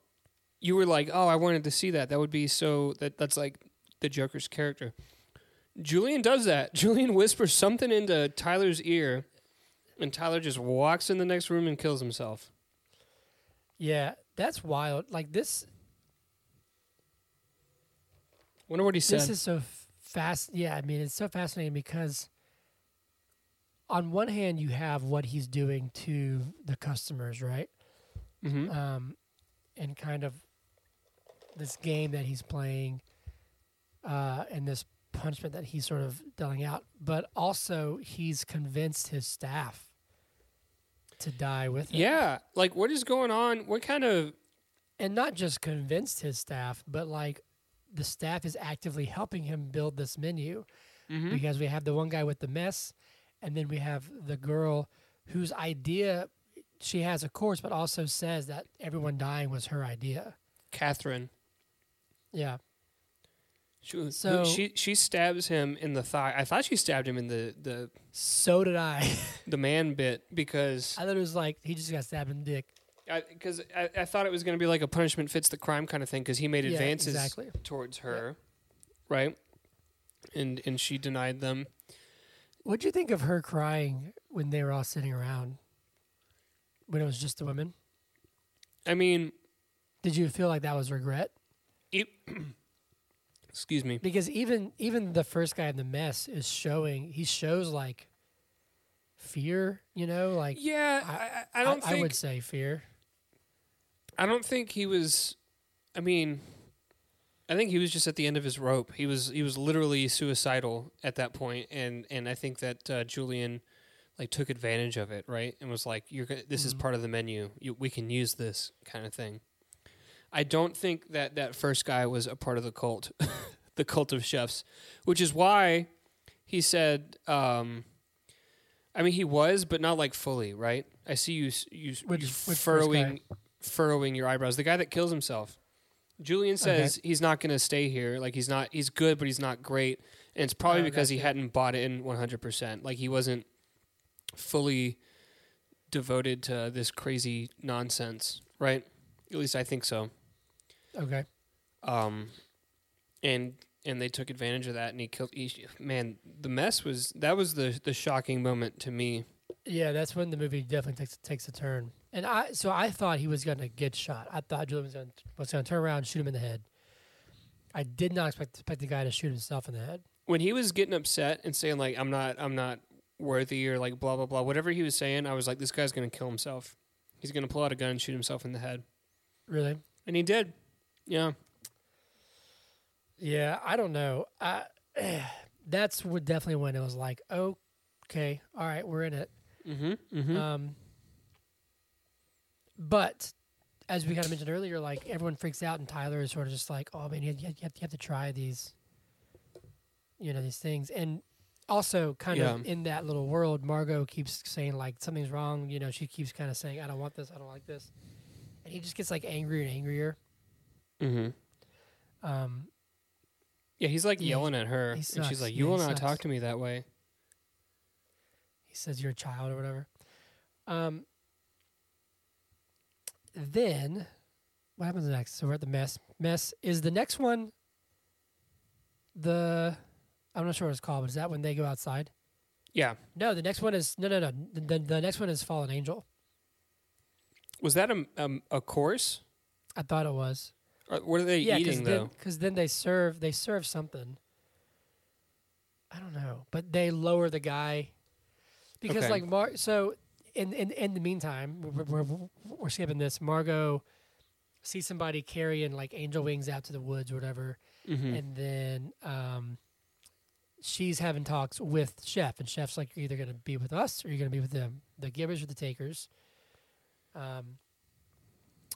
you were like, oh, I wanted to see that. That would be so, that's like the Joker's character. Julian does that. Julian whispers something into Tyler's ear, and Tyler just walks in the next room and kills himself. Yeah, that's wild. Like this... Wonder what he said. This is so fast. Yeah, I mean, it's so fascinating because on one hand, you have what he's doing to the customers, right? Mm-hmm. And kind of this game that he's playing and this punishment that he's sort of dealing out. But also, he's convinced his staff to die with him. Yeah. Like, what is going on? What kind of... And not just convinced his staff, but, like, the staff is actively helping him build this menu. Mm-hmm. Because we have the one guy with the mess... And then we have the girl whose idea, she has a course, but also says that everyone dying was her idea. Catherine. Yeah. She stabs him in the thigh. I thought she stabbed him in the So did I. the man bit, because... I thought it was like, he just got stabbed in the dick. Because I thought it was going to be like a punishment fits the crime kind of thing, because he made advances towards her, right? And she denied them. What'd you think of her crying when they were all sitting around? When it was just the women? I mean... Did you feel like that was regret? Excuse me. Because even the first guy in the mess is showing... He shows, like, fear, you know? Like, yeah, I don't think... I would say fear. I don't think he was... I mean... I think he was just at the end of his rope. He was literally suicidal at that point, and I think that Julian like took advantage of it, right? And was like, "You're this is part of the menu. We can use this kind of thing." I don't think that first guy was a part of the cult, the cult of chefs, which is why he said, "I mean, he was, but not like fully, right?" I see you furrowing your eyebrows. The guy that kills himself. Julian says he's not going to stay here. Like, he's not. He's good, but he's not great. And it's probably because he hadn't bought in 100%. Like, he wasn't fully devoted to this crazy nonsense, right? At least I think so. Okay. And they took advantage of that, and he killed. Man, the mess was that was the shocking moment to me. Yeah, that's when the movie definitely takes a turn. And I thought he was going to get shot. I thought Julian was going to turn around and shoot him in the head. I did not expect the guy to shoot himself in the head. When he was getting upset and saying, like, I'm not worthy or, like, blah, blah, blah, whatever he was saying, I was like, this guy's going to kill himself. He's going to pull out a gun and shoot himself in the head. Really? And he did. Yeah. Yeah, I don't know. That's definitely when it was like, okay, all right, we're in it. Mm-hmm, mm-hmm. But as we kind of mentioned earlier, like, everyone freaks out, and Tyler is sort of just like, "Oh man, you have to try these, you know, these things." And also, kind of in that little world, Margot keeps saying like something's wrong. You know, she keeps kind of saying, "I don't want this. I don't like this," and he just gets like angrier and angrier. Mm-hmm. Yeah, he's like yelling at her, and she's like, "You will not talk to me that way." He says, "You're a child" or whatever. Then, what happens next? So we're at the mess. Mess is the next one. I'm not sure what it's called, but is that when they go outside? Yeah. No, the next one is no. The next one is Fallen Angel. Was that a course? I thought it was. What are they eating though? Because then they serve something. I don't know, but they lower the guy because like so. In the meantime, we're skipping this. Margot sees somebody carrying like angel wings out to the woods or whatever, and then she's having talks with Chef, and Chef's like, "You're either gonna be with us or you're gonna be with them, the givers or the takers."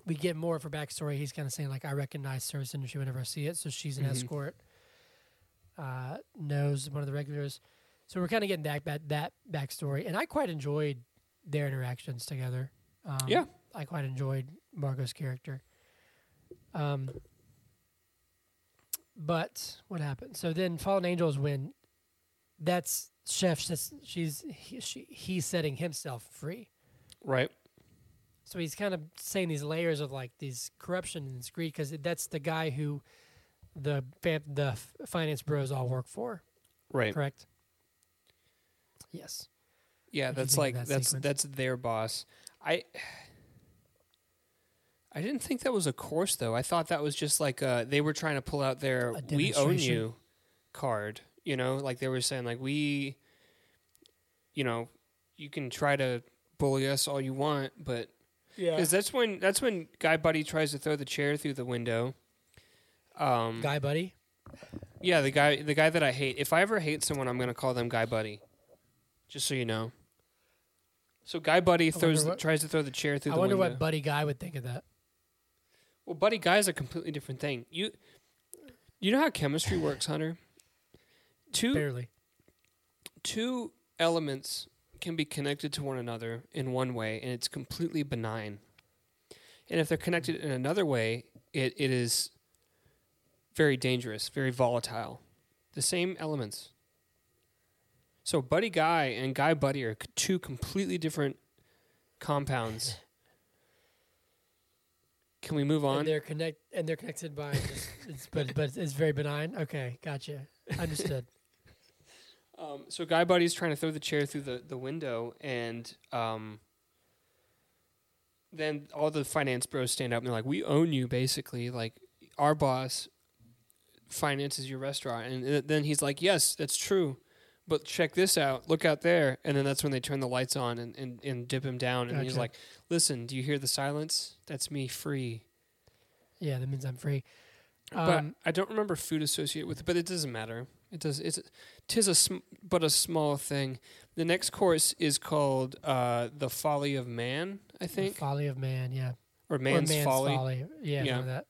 We get more of her backstory. He's kind of saying like, "I recognize service industry whenever I see it," so she's an escort. Knows one of the regulars, so we're kind of getting that backstory, and I quite enjoyed their interactions together. I quite enjoyed Margot's character. But what happened? So then Fallen Angels win. That's Chef. He's setting himself free. Right. So he's kind of saying these layers of like these corruption and this greed, because that's the guy who the finance bros all work for. Right. Correct? Yes. Yeah, that's like that's their boss. I didn't think that was a course though. I thought that was just like they were trying to pull out their "we own you" card. You know, like they were saying like, we, you know, you can try to bully us all you want, but yeah, because that's when Guy Buddy tries to throw the chair through the window. Guy Buddy? Yeah, the guy that I hate. If I ever hate someone, I'm going to call them Guy Buddy, just so you know. So Guy Buddy tries to throw the chair through the window. I wonder what Buddy Guy would think of that. Well, Buddy Guy is a completely different thing. You know how chemistry works, Hunter? Two elements can be connected to one another in one way, and it's completely benign. And if they're connected in another way, it is very dangerous, very volatile. The same elements. So Buddy Guy and Guy Buddy are two completely different compounds. Can we move on? They're connected by just, but it's very benign. Okay, gotcha. Understood. So Guy Buddy's trying to throw the chair through the window, and then all the finance bros stand up and they're like, "We own you, basically. Like, our boss finances your restaurant." And then he's like, "Yes, that's true, but check this out. Look out there." And then that's when they turn the lights on and dip him down. Gotcha. And he's like, "Listen, do you hear the silence? That's me free." Yeah, that means I'm free. But I don't remember food associated with it, but it doesn't matter. It does. But a small thing. The next course is called The Folly of Man, I think. The Folly of Man, yeah. Or Man's Folly. Yeah, I know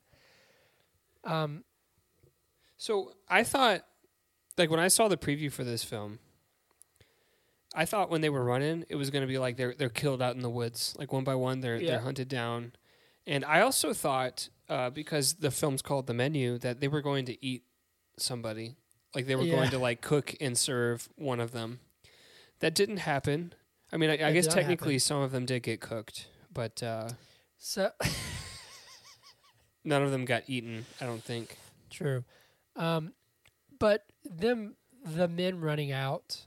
that. So I thought, like, when I saw the preview for this film, I thought when they were running, it was going to be like they're killed out in the woods, like one by one, they're hunted down. And I also thought, because the film's called The Menu, that they were going to eat somebody. Like, they were going to, like, cook and serve one of them. That didn't happen. I mean, I guess technically some of them did get cooked, but none of them got eaten, I don't think. True. But the men running out,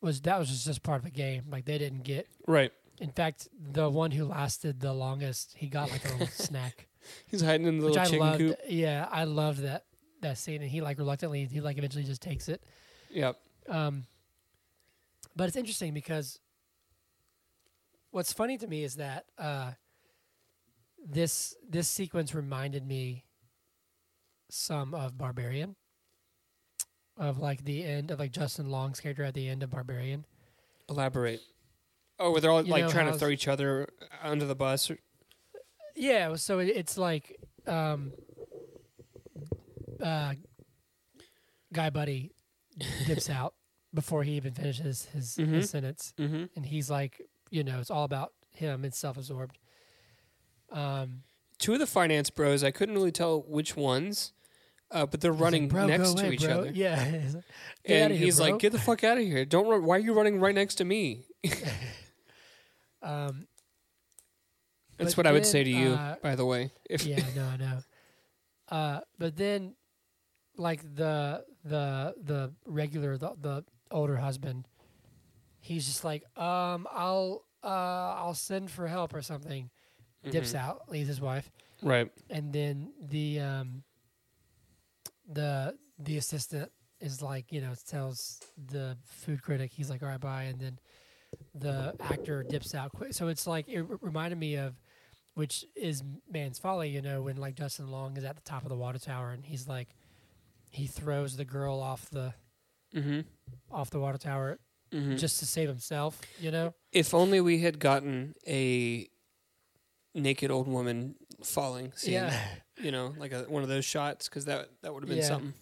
was just part of a game. Like, they didn't get... Right. In fact, the one who lasted the longest, he got, like, a little snack. He's hiding in the little chicken coop. Yeah, I loved that. That scene, and he reluctantly eventually just takes it. Yep. But it's interesting because what's funny to me is that this sequence reminded me some of Barbarian, of like the end of like Justin Long's character at the end of Barbarian. Elaborate. Oh, where they're all like trying to throw each other under the bus. Yeah. So it's like. Guy Buddy dips out before he even finishes his sentence, and he's like, it's all about him. It's self-absorbed. Two of the finance bros, I couldn't really tell which ones, but they're running like, next to each other. Yeah, and he's like, "Get the fuck out of here! Don't run! Why are you running right next to me?" That's what I would say to you, by the way. I know. But then. Like the regular the older husband, he's just like, I'll send for help or something, dips out, leaves his wife, right, and then the assistant is like, tells the food critic, he's like, "All right, bye," and then the actor dips out quick. So it's like it reminded me of, which is Man's Folly, when like Justin Long is at the top of the water tower and he's like. He throws the girl off the water tower just to save himself, If only we had gotten a naked old woman falling scene, like one of those shots, because that would have been something.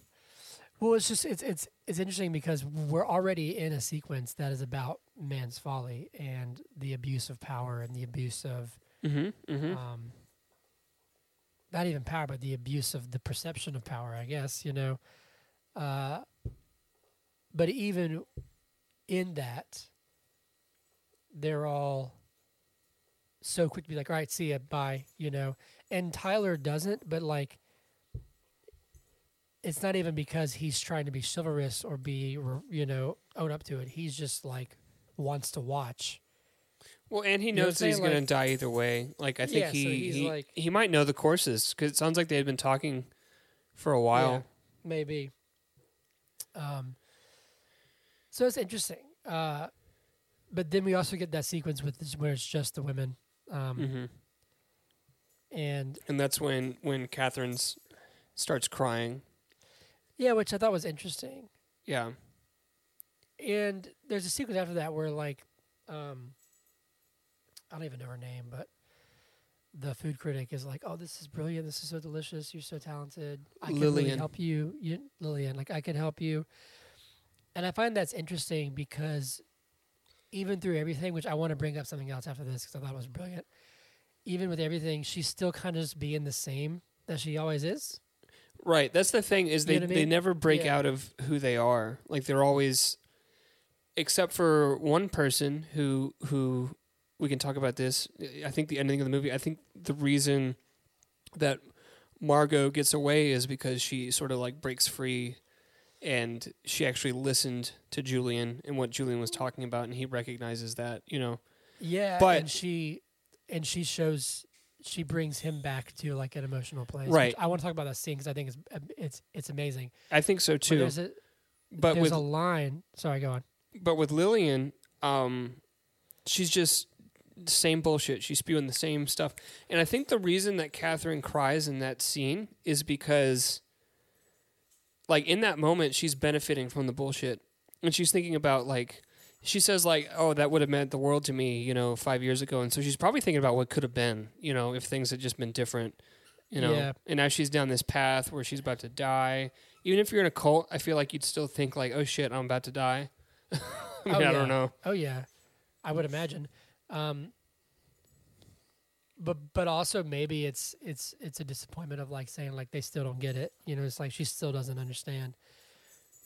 Well, it's just it's interesting because we're already in a sequence that is about man's folly and the abuse of power and the abuse of not even power, but the abuse of the perception of power, I guess, but even in that, they're all so quick to be like, "All right, see ya, bye," And Tyler doesn't, but, like, it's not even because he's trying to be chivalrous or be, own up to it. He's just, like, wants to watch. Well, and he knows that he's going to die either way. Like, I think he might know the courses, because it sounds like they had been talking for a while. Yeah, maybe. So it's interesting. But then we also get that sequence with this, where it's just the women. And that's when Catherine starts crying. Yeah, which I thought was interesting. Yeah. And there's a sequence after that where, like, I don't even know her name, but the food critic is like, "Oh, this is brilliant. This is so delicious. You're so talented. I can really help you. Lillian, like, I can help you." And I find that's interesting because even through everything, which I want to bring up something else after this because I thought it was brilliant, even with everything, she's still kind of just being the same that she always is. Right. That's the thing, is they never break out of who they are. Like, they're always, except for one person who we can talk about this. I think the ending of the movie, I think the reason that Margot gets away is because she sort of, like, breaks free and she actually listened to Julian and what Julian was talking about, and he recognizes that, you know. Yeah, but she brings him back to, like, an emotional place. Right. I want to talk about that scene because I think it's amazing. I think so too. But there's a line. Sorry, go on. But with Lillian, she's just the same bullshit. She's spewing the same stuff, and I think the reason that Catherine cries in that scene is because, like, in that moment, she's benefiting from the bullshit, and she's thinking about, like, she says, like, "Oh, that would have meant the world to me, you know, 5 years ago." And so she's probably thinking about what could have been, you know, if things had just been different, you know. Yeah. And now she's down this path where she's about to die. Even if you're in a cult, I feel like you'd still think, like, "Oh shit, I'm about to die." I mean, I don't know. Oh yeah, I would imagine. But also maybe it's a disappointment of, like, saying, like, they still don't get it. You know, it's like she still doesn't understand.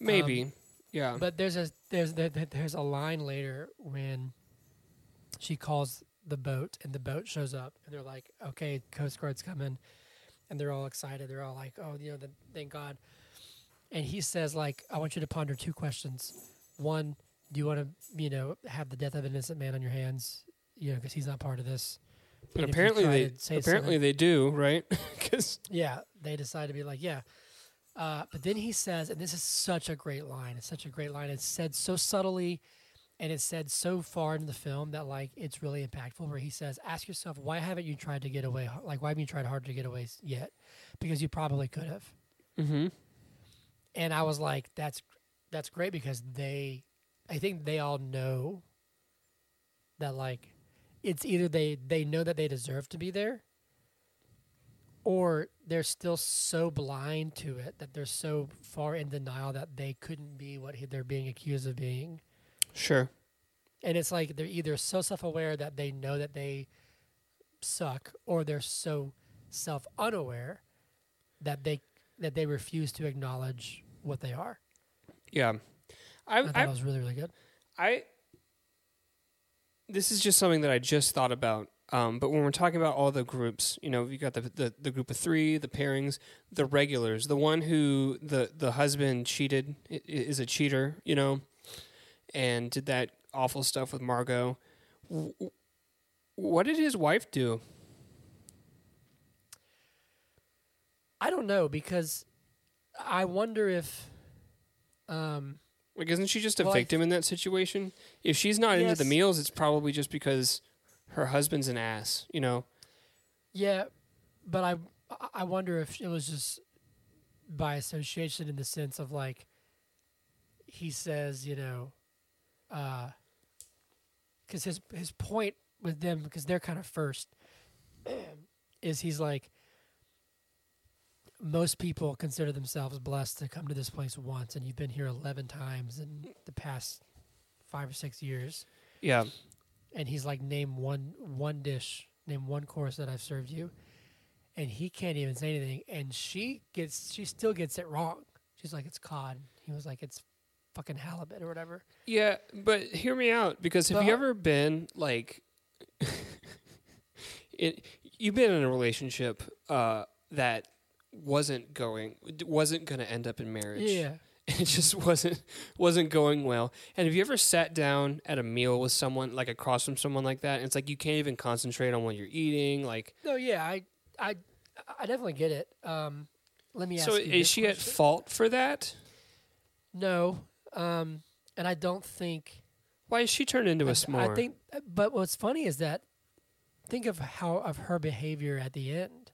Maybe. Yeah. But there's a line later when she calls the boat and the boat shows up and they're like, "Okay, Coast Guard's coming," and they're all excited. They're all like, "Oh, you know, thank God." And he says, like, "I want you to ponder two questions. One, do you want to, you know, have the death of an innocent man on your hands? You know, because he's not part of this." And apparently they do, right? Cause yeah, they decide to be like, yeah. But then he says, and this is such a great line. It's such a great line. It's said so subtly, and it's said so far in the film that, like, it's really impactful, where he says, "Ask yourself, why haven't you tried to get away? Like, why haven't you tried harder to get away yet? Because you probably could have." Mm-hmm. And I was like, that's great, because I think they all know that, like, it's either they know that they deserve to be there, or they're still so blind to it that they're so far in denial that they couldn't be what they're being accused of being. Sure. And it's like they're either so self-aware that they know that they suck, or they're so self-unaware that they refuse to acknowledge what they are. Yeah. I thought it was really, really good. This is just something that I just thought about. But when we're talking about all the groups, you know, you got the group of three, the pairings, the regulars, the one who the husband cheated, is a cheater, you know, and did that awful stuff with Margot. What did his wife do? I don't know, because I wonder if... like, isn't she just a victim in that situation? If she's not into the meals, it's probably just because... her husband's an ass, you know. Yeah, but I wonder if it was just by association, in the sense of, like, he says, you know, because his point with them, because they're kind of first, is he's like, most people consider themselves blessed to come to this place once, and you've been here 11 times in the past 5 or 6 years. Yeah. And he's like, "Name one dish, name one course that I've served you." And he can't even say anything. And she still gets it wrong. She's like, "It's cod." He was like, "It's fucking halibut," or whatever. Yeah, but hear me out, because have you ever been, like, you've been in a relationship that wasn't going to end up in marriage. Yeah. It just wasn't going well. And have you ever sat down at a meal with someone, like, across from someone like that? And it's like you can't even concentrate on what you're eating. Like, no, yeah, I definitely get it. Let me ask. So, is she at fault for that? No, and I don't think. Why is she turned into a s'more? I think, but what's funny is that think of how of her behavior at the end.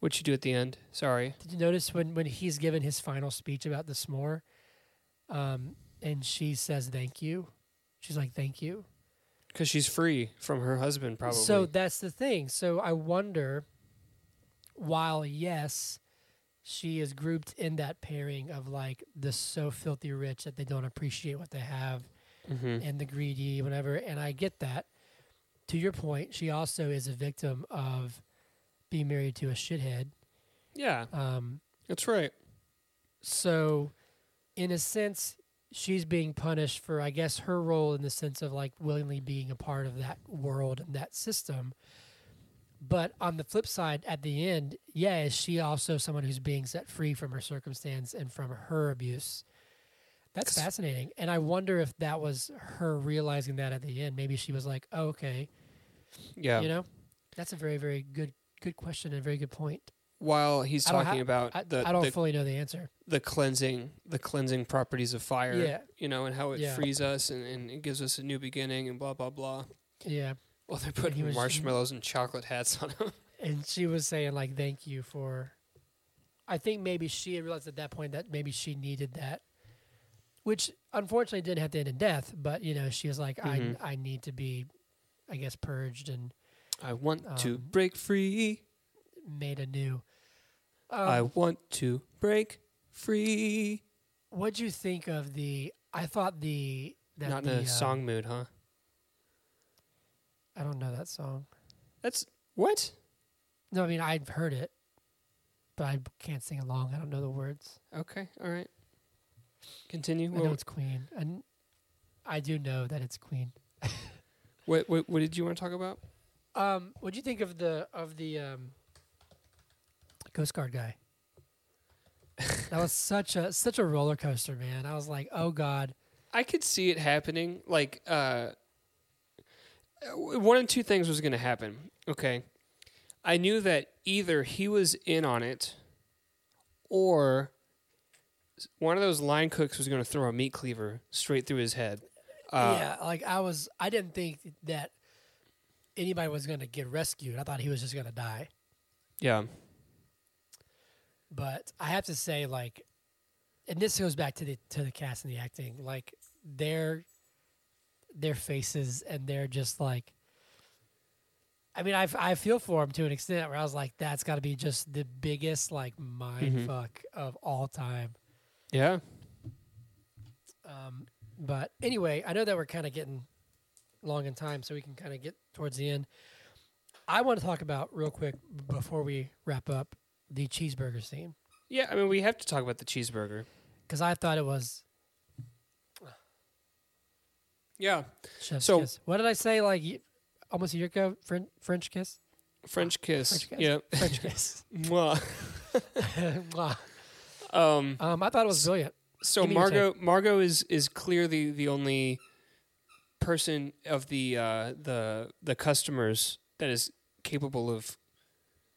What'd she do at the end? Sorry. Did you notice when he's given his final speech about the s'more, and she says thank you? She's like, thank you. Because she's free from her husband, probably. So that's the thing. So I wonder, while yes, she is grouped in that pairing of like the so filthy rich that they don't appreciate what they have, mm-hmm. and the greedy, whatever. And I get that. To your point, she also is a victim of being married to a shithead. Yeah. That's right. So, in a sense, she's being punished for, I guess, her role in the sense of like willingly being a part of that world and that system. But on the flip side, at the end, yeah, is she also someone who's being set free from her circumstance and from her abuse? That's fascinating. And I wonder if that was her realizing that at the end. Maybe she was like, oh, okay. Yeah. You know, that's a very, very good question and a very good point. While he's talking about I don't fully know the answer. The cleansing properties of fire, yeah. You know, and how it frees us and it gives us a new beginning and blah, blah, blah. Yeah. Well, they're putting marshmallows and chocolate hats on him. And she was saying, like, thank you for... I think maybe she had realized at that point that maybe she needed that, which unfortunately didn't have to end in death, but, you know, she was like, mm-hmm. I need to be, I guess, purged and... I want to break free. Made anew. I want to break free. What'd you think of the... I thought the... That not the, in a song mood, huh? I don't know that song. That's... What? No, I mean, I've heard it, but I can't sing along. I don't know the words. Okay, all right. Continue. I know it's Queen. And I do know that it's Queen. What did you want to talk about? What'd you think of the Coast Guard guy? That was such a roller coaster, man. I was like, oh God. I could see it happening. Like, one of two things was going to happen. Okay, I knew that either he was in on it, or one of those line cooks was going to throw a meat cleaver straight through his head. I didn't think that anybody was going to get rescued. I thought he was just going to die. Yeah. But I have to say, like, and this goes back to the cast and the acting, like their faces and they're just like, I mean, I feel for him to an extent where I was like, that's got to be just the biggest like mind mm-hmm. fuck of all time. Yeah. But anyway, I know that we're kind of getting long in time, so we can kind of get towards the end. I want to talk about real quick before we wrap up the cheeseburger scene. Yeah, I mean, we have to talk about the cheeseburger. Because I thought it was... Yeah. Chef's kiss. What did I say, like, almost a year ago? French kiss? French kiss. French kiss. Yeah. French kiss. Mwah. Mwah. I thought it was brilliant. So Margot is clearly the only person of the customers that is capable of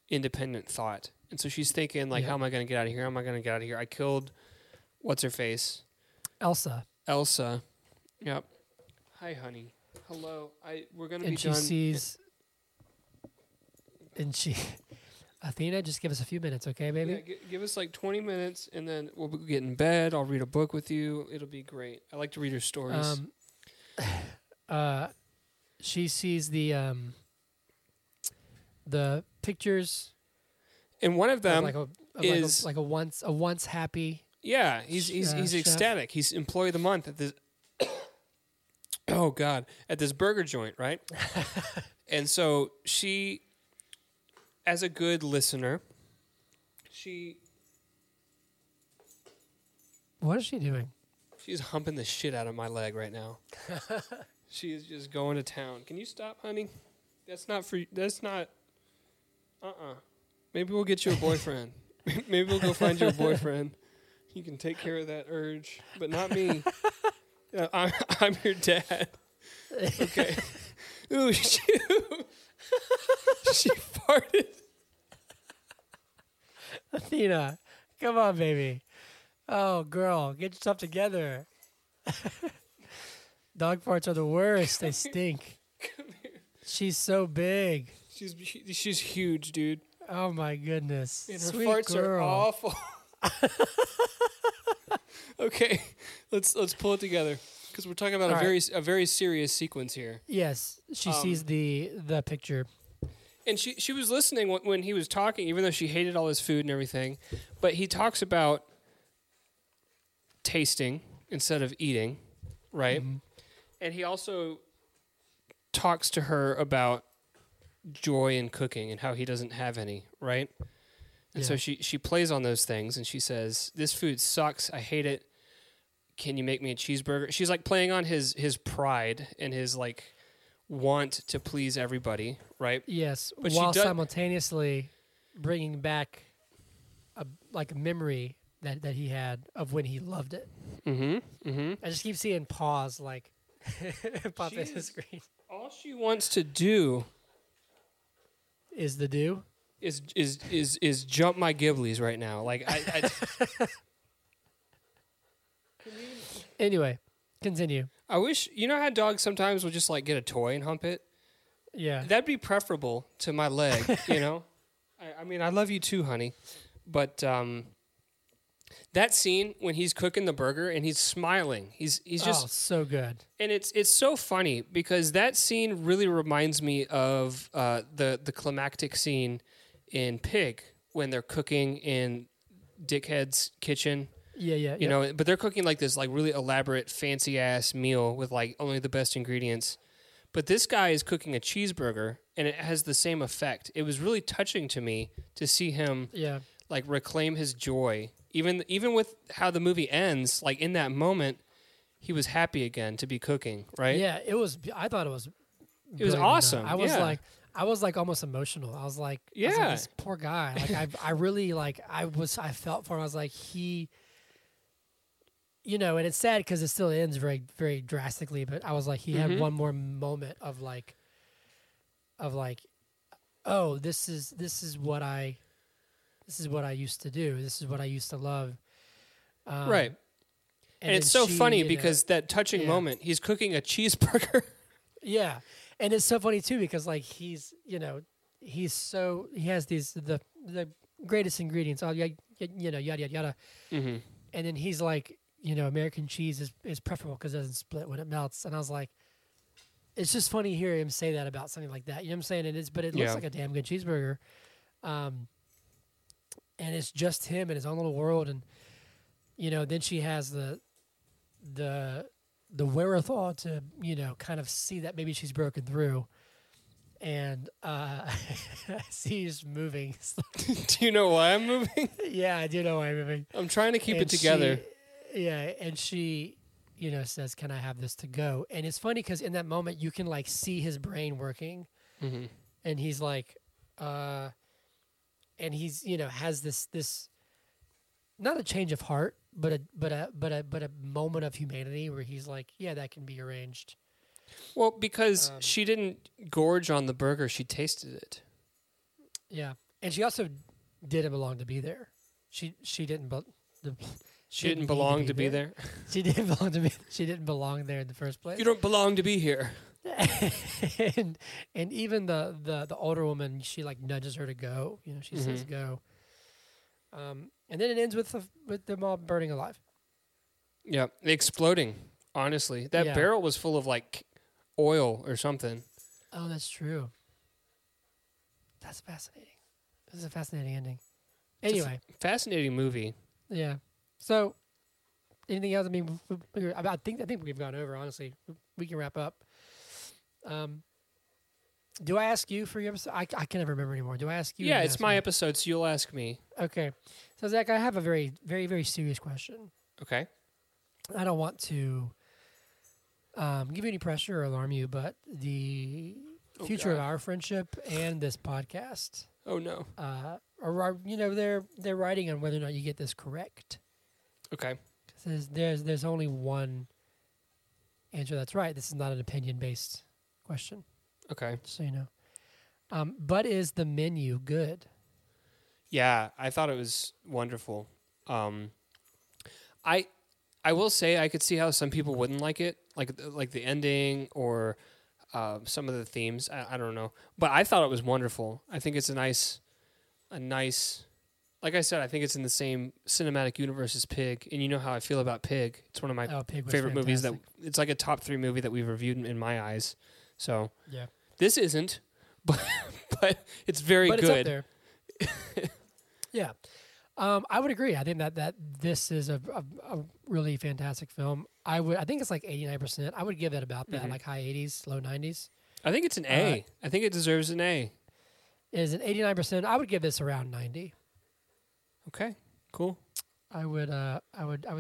independent thought. And so she's thinking, like, how am I going to get out of here? How am I going to get out of here? I killed, what's-her-face? Elsa. Yep. Hi, honey. Hello. We're going to be done. And she sees... And she... Athena, just give us a few minutes, okay, baby? Yeah, give us, like, 20 minutes, and then we'll get in bed. I'll read a book with you. It'll be great. I like to read her stories. She sees the pictures, and one of them is like a once happy. Yeah, he's ecstatic. Chef. He's employee of the month at this. Oh God, at this burger joint, right? And so she, as a good listener, she. What is she doing? She's humping the shit out of my leg right now. She is just going to town. Can you stop, honey? That's not for you. That's not. Maybe we'll get you a boyfriend. Maybe we'll go find you a boyfriend. You can take care of that urge, but not me. I'm your dad. Okay. Ooh, she farted. Athena, come on, baby. Oh, girl, get yourself together. Dog farts are the worst. They stink. Come here. She's so big. She's huge, dude. Oh my goodness. And her Sweet farts girl. Are awful. Okay, let's pull it together because we're talking about All a very serious sequence here. Yes, she sees the picture. And she was listening when he was talking, even though she hated all his food and everything. But he talks about tasting instead of eating, right? Mm-hmm. And he also talks to her about joy in cooking and how he doesn't have any, right? And so she plays on those things, and she says, "This food sucks. I hate it. Can you make me a cheeseburger?" She's like playing on his pride and his like want to please everybody, right? Yes, but while simultaneously bringing back a memory that he had of when he loved it. Mm-hmm. Mm-hmm. I just keep seeing paws like pop into the screen. All she wants to do is the do. Is jump my Ghiblies right now. Like I Anyway, continue. I wish, you know how dogs sometimes will just like get a toy and hump it? Yeah. That'd be preferable to my leg, you know? I mean, I love you too, honey. But that scene when he's cooking the burger and he's smiling. He's just so good. And it's so funny because that scene really reminds me of the climactic scene in Pig when they're cooking in Dickhead's kitchen. Yeah. You know, but they're cooking like this like really elaborate fancy ass meal with like only the best ingredients. But this guy is cooking a cheeseburger and it has the same effect. It was really touching to me to see him like reclaim his joy. Even with how the movie ends, like in that moment, he was happy again to be cooking, right? Yeah, it was. I thought it was. It was awesome. Enough. I was like almost emotional. I was like, yeah, I was like, this poor guy. Like I felt for him. I was like he, you know, and it's sad because it still ends very very drastically. But I was like he had one more moment of like, oh, this is what I. This is what I used to do. This is what I used to love. Right. And it's so funny because that touching moment, he's cooking a cheeseburger. Yeah. And it's so funny too, because like he's, you know, he has these, the greatest ingredients, all yada, yada, yada. Mm-hmm. And then he's like, you know, American cheese is preferable because it doesn't split when it melts. And I was like, it's just funny hearing him say that about something like that. You know what I'm saying? But it looks like a damn good cheeseburger. And it's just him in his own little world, and you know, then she has the wherewithal to, you know, kind of see that maybe she's broken through, and she's moving. Do you know why I'm moving? Yeah, I do know why I'm moving. I'm trying to keep it together. She, you know, says, "Can I have this to go?" And it's funny because in that moment you can like see his brain working, and he's like, And he's, you know, has this not a change of heart, but a moment of humanity where he's like, yeah, that can be arranged. Well, because she didn't gorge on the burger, she tasted it. Yeah, and she also didn't belong to be there. She didn't belong to be. She didn't belong there in the first place. You don't belong to be here. and even the older woman, she like nudges her to go. You know, she says go. And then it ends with them all burning alive. Yeah, exploding. Honestly, that barrel was full of like oil or something. Oh, that's true. That's fascinating. This is a fascinating ending. Anyway, fascinating movie. Yeah. So, anything else? I mean, I think we've gone over. Honestly, we can wrap up. Do I ask you for your episode? I can never remember anymore. Do I ask you? Yeah, it's my episode, so you'll ask me. Okay. So, Zach, I have a very, very, very serious question. Okay. I don't want to give you any pressure or alarm you, but the future of our friendship and this podcast. Oh, no. You know, they're writing on whether or not you get this correct. Okay. There's only one answer that's right. This is not an opinion-based question. Okay. So you know. But is the menu good? Yeah, I thought it was wonderful. I I will say I could see how some people wouldn't like it, like the ending or some of the themes. I don't know, but I thought it was wonderful. I think it's a nice. Like I said, I think it's in the same cinematic universe as Pig, and you know how I feel about Pig. It's one of my favorite movies. That it's like a top 3 movie that we've reviewed in my eyes. So yeah, this isn't, but it's very good. It's up there. Yeah, I would agree. I think that this is a really fantastic film. I think it's like 89%. I would give it about that, like high 80s, low 90s. I think it's an A. I think it deserves an A. It is an 89%. I would give this around 90. Okay, cool. I would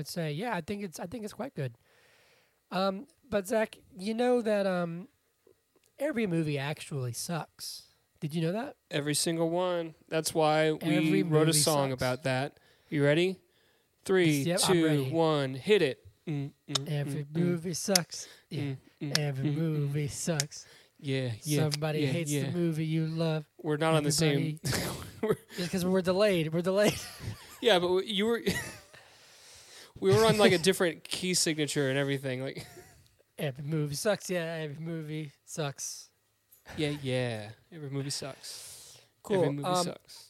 say, yeah. I think it's quite good. But Zach, you know that every movie actually sucks. Did you know that? Every single one. That's why we wrote a song about that. You ready? 3, yep, 2, 1, hit it. Every movie sucks. Yeah. Every movie sucks. Yeah, yeah. Somebody hates the movie you love. We're not on the same. Because we're delayed. Yeah, but you were. We were on like a different key signature and everything. Like, every movie sucks. Yeah, every movie sucks. Yeah, yeah. Every movie sucks. Cool. Every movie sucks.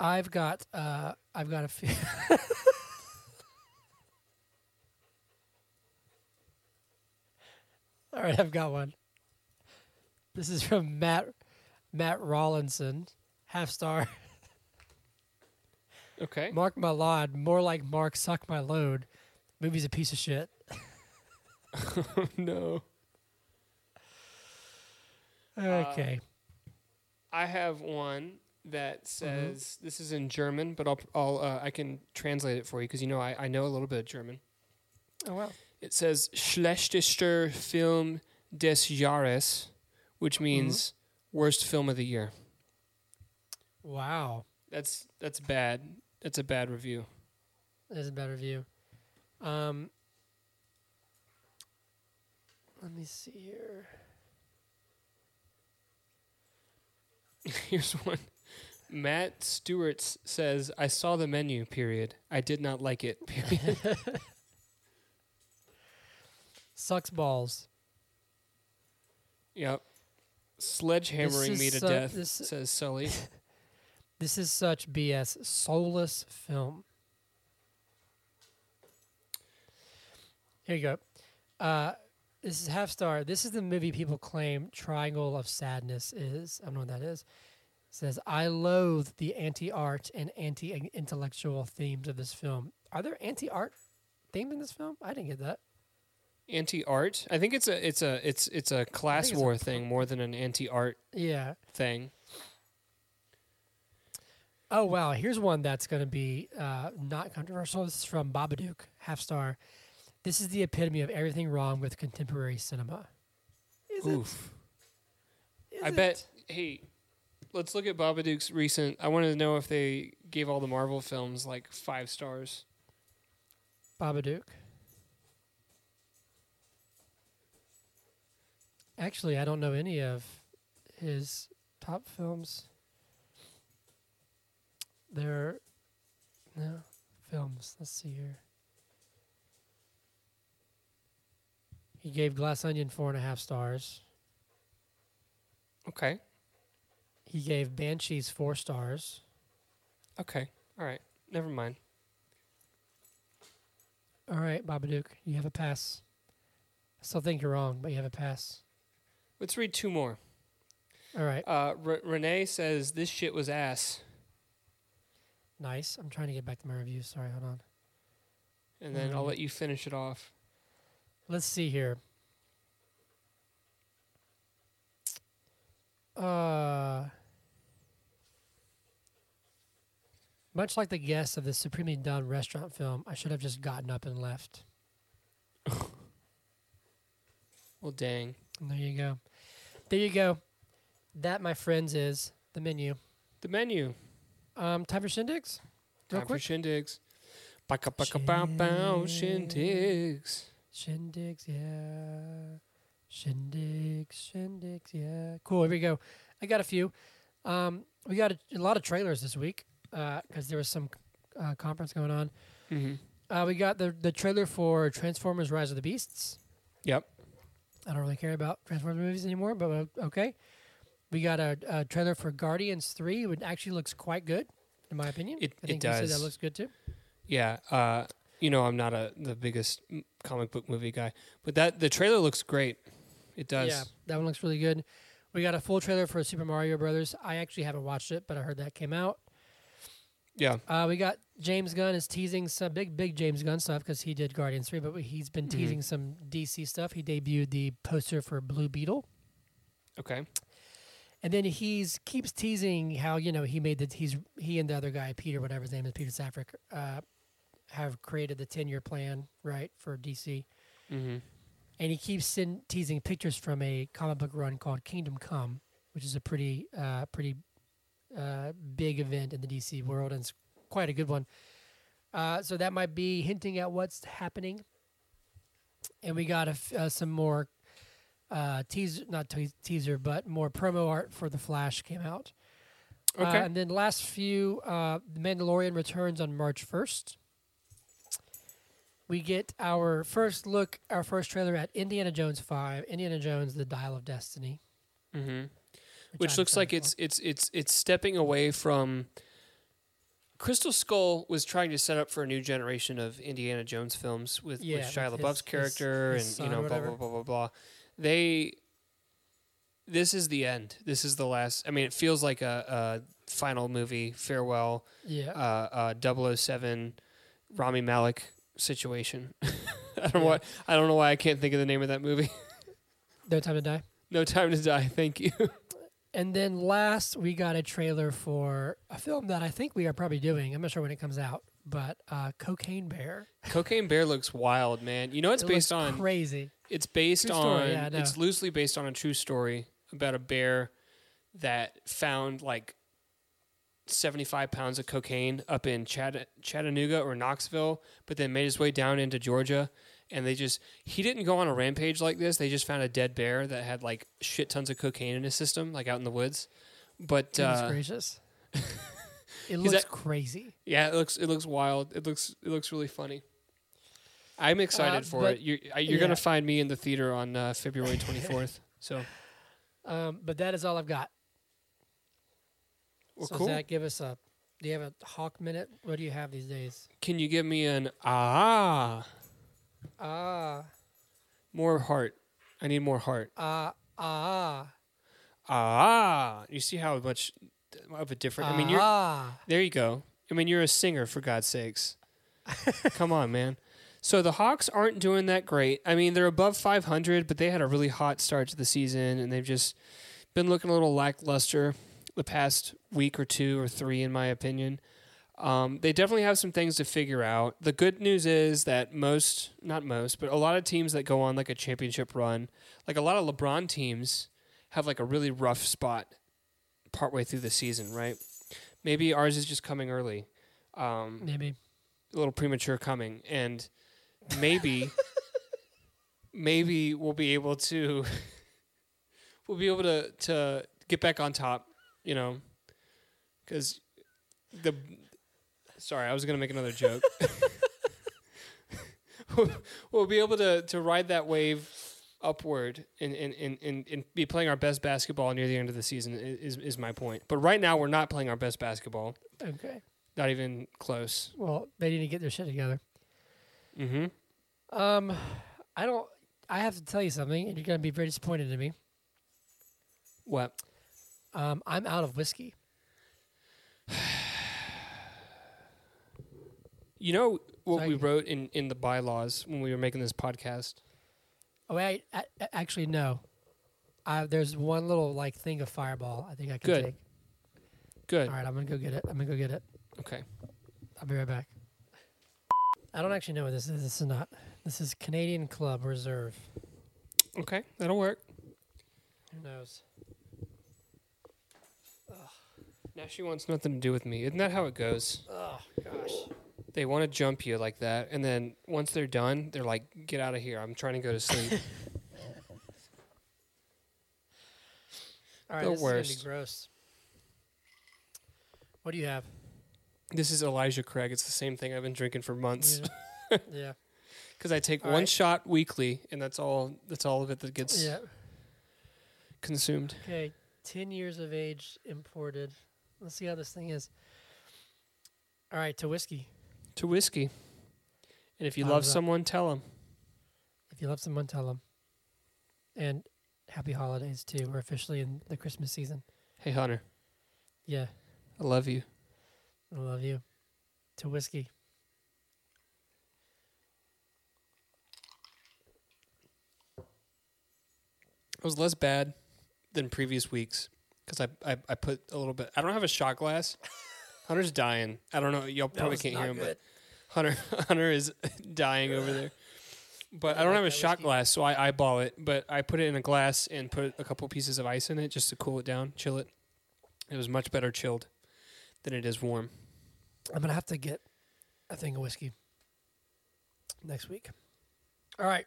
I've got a few. All right, I've got one. This is from Matt Rawlinson, half star. Okay. Mark Mylod, more like Mark Suck My Load. Movie's a piece of shit. Oh, no. Okay. I have one that says, this is in German, but I can translate it for you because you know I know a little bit of German. Oh, wow. It says, schlechtester Film des Jahres, which means worst film of the year. Wow. That's bad. That's a bad review. That is a bad review. Let me see here. Here's one. Matt Stewart says, I saw the menu, period. I did not like it, period. Sucks balls. Yep. Sledgehammering me to death, says Sully. This is such BS. Soulless film. Here you go. This is half star. This is the movie people claim Triangle of Sadness is. I don't know what that is. It says, I loathe the anti-art and anti-intellectual themes of this film. Are there anti-art themes in this film? I didn't get that. Anti-art? I think it's a class war thing more than an anti-art thing. Oh, wow. Here's one that's going to be not controversial. This is from Babadook, half star. This is the epitome of everything wrong with contemporary cinema. Is Oof. It? Is I it? Bet. Hey, let's look at Babadook's recent. I wanted to know if they gave all the Marvel films like 5 stars. Babadook. Actually, I don't know any of his top films. There are no films. Let's see here. He gave Glass Onion 4.5 stars. Okay. He gave Banshees 4 stars. Okay. All right. Never mind. All right, Babadook, you have a pass. I still think you're wrong, but you have a pass. Let's read 2 more. All right. Renee says, this shit was ass. Nice. I'm trying to get back to my review. Sorry, hold on. And then I'll let you finish it off. Let's see here. Much like the guests of this supremely dumb restaurant film, I should have just gotten up and left. Well, dang. There you go. There you go. That, my friends, is the menu. The menu. Time for shindigs? For shindigs. Ba-ka-ba-ka-bow-bow, shindigs. Shindigs, yeah. Shindigs, yeah. Cool, here we go. I got a few. We got a lot of trailers this week because there was some conference going on. We got the trailer for Transformers: Rise of the Beasts. Yep. I don't really care about Transformers movies anymore, but okay. We got a trailer for Guardians 3, which actually looks quite good, in my opinion. I think it does. You said that looks good, too. Yeah. You know, I'm not the biggest comic book movie guy, but the trailer looks great. It does. Yeah, that one looks really good. We got a full trailer for Super Mario Bros. I actually haven't watched it, but I heard that came out. Yeah. We got James Gunn is teasing some big James Gunn stuff because he did Guardians 3, but he's been teasing some DC stuff. He debuted the poster for Blue Beetle. Okay. And then he's keeps teasing how, you know, he and the other guy, Peter, whatever his name is, Peter Safran, have created the 10-year plan, right, for DC. Mm-hmm. And he keeps teasing pictures from a comic book run called Kingdom Come, which is a pretty big event in the DC world, and it's quite a good one. So that might be hinting at what's happening. And we got some more more promo art for The Flash came out. Okay. And then last few, The Mandalorian returns on March 1st. We get our first trailer at Indiana Jones 5, Indiana Jones, The Dial of Destiny. Mm-hmm. Which looks like it's stepping away from... Crystal Skull was trying to set up for a new generation of Indiana Jones films with Shia LaBeouf's character and you know, blah, blah, blah, blah, blah. This is the end. This is the last... I mean, it feels like a final movie, farewell, 007, Rami Malek situation. I don't know why I can't think of the name of that movie. No Time to Die. No Time to Die, thank you. And then last, we got a trailer for a film that I think we are probably doing. I'm not sure when it comes out, but Cocaine Bear. Cocaine Bear looks wild, man. You know, it's based on... crazy. It's based on... Yeah, it's loosely based on a true story about a bear that found, 75 pounds of cocaine up in Chattanooga or Knoxville, but then made his way down into Georgia. And he didn't go on a rampage like this. They just found a dead bear that had shit tons of cocaine in his system, out in the woods. But goodness gracious. It looks crazy. Yeah, it looks wild. It looks really funny. I'm excited for it. You're going to find me in the theater on February 24th. So, but that is all I've got. Well, so cool. Does that give us do you have a hawk minute? What do you have these days? Can you give me an more heart. I need more heart. You see how much of a different... I mean, there you go. I mean, you're a singer, for God's sakes. Come on, man. So the Hawks aren't doing that great. I mean, they're above 500, but they had a really hot start to the season, and they've just been looking a little lackluster the past week or two or three, in my opinion. They definitely have some things to figure out. The good news is that a lot of teams that go on a championship run, a lot of LeBron teams have a really rough spot partway through the season, right? Maybe ours is just coming early. Maybe. A little premature coming. And maybe we'll be able to, to get back on top, you know, because Sorry, I was going to make another joke. We'll be able to ride that wave upward and be playing our best basketball near the end of the season is my point. But right now, we're not playing our best basketball. Okay. Not even close. Well, they need to get their shit together. Mm-hmm. I have to tell you something, and you're going to be very disappointed in me. What? I'm out of whiskey. You know what we wrote in the bylaws when we were making this podcast? Oh, I actually, no. There's one little thing of Fireball I think I can take. Good. All right, I'm going to go get it. Okay. I'll be right back. I don't actually know what this is. This is not. This is Canadian Club Reserve. Okay, that'll work. Who knows? Ugh. Now she wants nothing to do with me. Isn't that how it goes? Oh, gosh. They want to jump you like that, and then once they're done, they're like, get out of here. I'm trying to go to sleep. All right, this worst. Is going to be gross. What do you have? This is Elijah Craig. It's the same thing I've been drinking for months. Yeah. Because I take one shot weekly, and that's all of it that gets consumed. Okay, 10 years of age imported. Let's see how this thing is. All right, to whiskey. To whiskey. And if you love someone, tell them. If you love someone, tell them. And happy holidays, too. We're officially in the Christmas season. Hey, Hunter. Yeah. I love you. I love you. To whiskey. It was less bad than previous weeks because I put a little bit. I don't have a shot glass. Hunter's dying. I don't know. Y'all probably can't hear him, but Hunter is dying over there. But I don't have a shot glass, so I eyeball it. But I put it in a glass and put a couple pieces of ice in it just to cool it down, chill it. It was much better chilled than it is warm. I'm going to have to get a thing of whiskey next week. All right.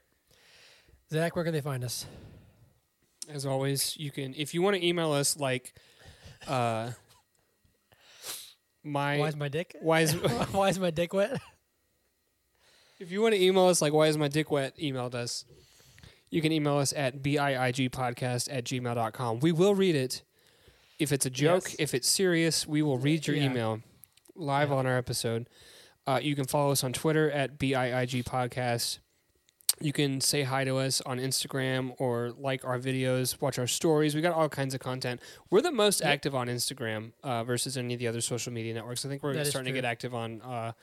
Zach, where can they find us? As always, you can, if you want to email us, like, why is my dick? Why is my dick wet? If you want to email us, like, why is my dick wet, emailed us. You can email us at biigpodcast@gmail.com. We will read it. If it's a joke, if it's serious, we will read your email live on our episode. You can follow us on Twitter at biigpodcast. You can say hi to us on Instagram or like our videos, watch our stories. We got all kinds of content. We're the most active on Instagram versus any of the other social media networks. I think we're starting to get active on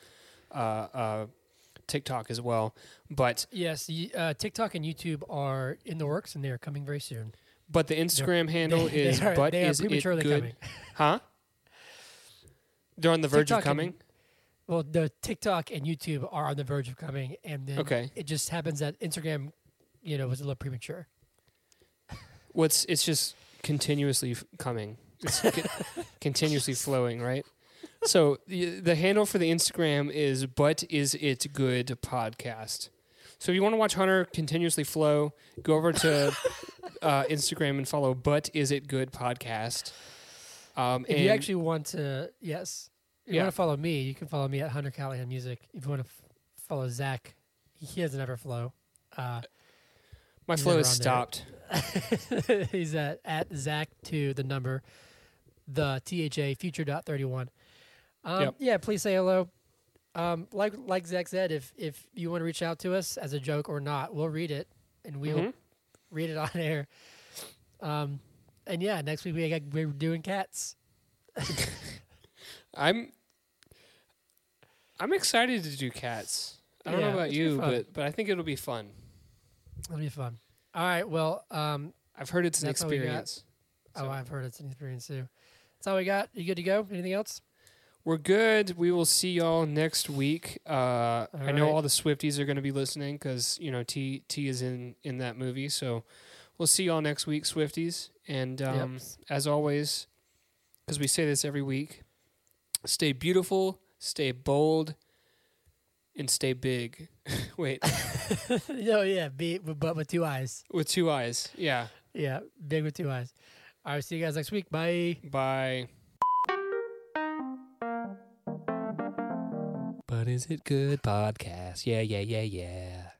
TikTok as well. But yes, TikTok and YouTube are in the works, and they are coming very soon. But the Instagram handle is but is it good? Coming. Huh? They're on the verge of coming? Well, the TikTok and YouTube are on the verge of coming, and then it just happens that Instagram, was a little premature. It's just continuously coming. It's continuously flowing, right? So the handle for the Instagram is But Is It Good Podcast. So if you want to watch Hunter continuously flow, go over to Instagram and follow But Is It Good Podcast. If you actually want to, If you want to follow me, you can follow me at Hunter Callahan Music. If you want to follow Zach, he doesn't ever flow. My flow is stopped. He's at Zach to the number, the THA future.31. Yeah, please say hello. Like Zach said, if you want to reach out to us as a joke or not, we'll read it, and we'll read it on air. And yeah, next week we're doing cats. I'm excited to do cats. I don't know about you, but I think it'll be fun. It'll be fun. All right. Well, I've heard it's an experience. So. Oh, I've heard it's an experience too. That's all we got. You good to go? Anything else? We're good. We will see y'all next week. I know all the Swifties are going to be listening because T is in that movie. So we'll see y'all next week, Swifties. And as always, because we say this every week. Stay beautiful, stay bold, and stay big. Wait. But with two eyes. With two eyes, yeah. Yeah, big with two eyes. All right, see you guys next week. Bye. Bye. But is it good podcast? Yeah.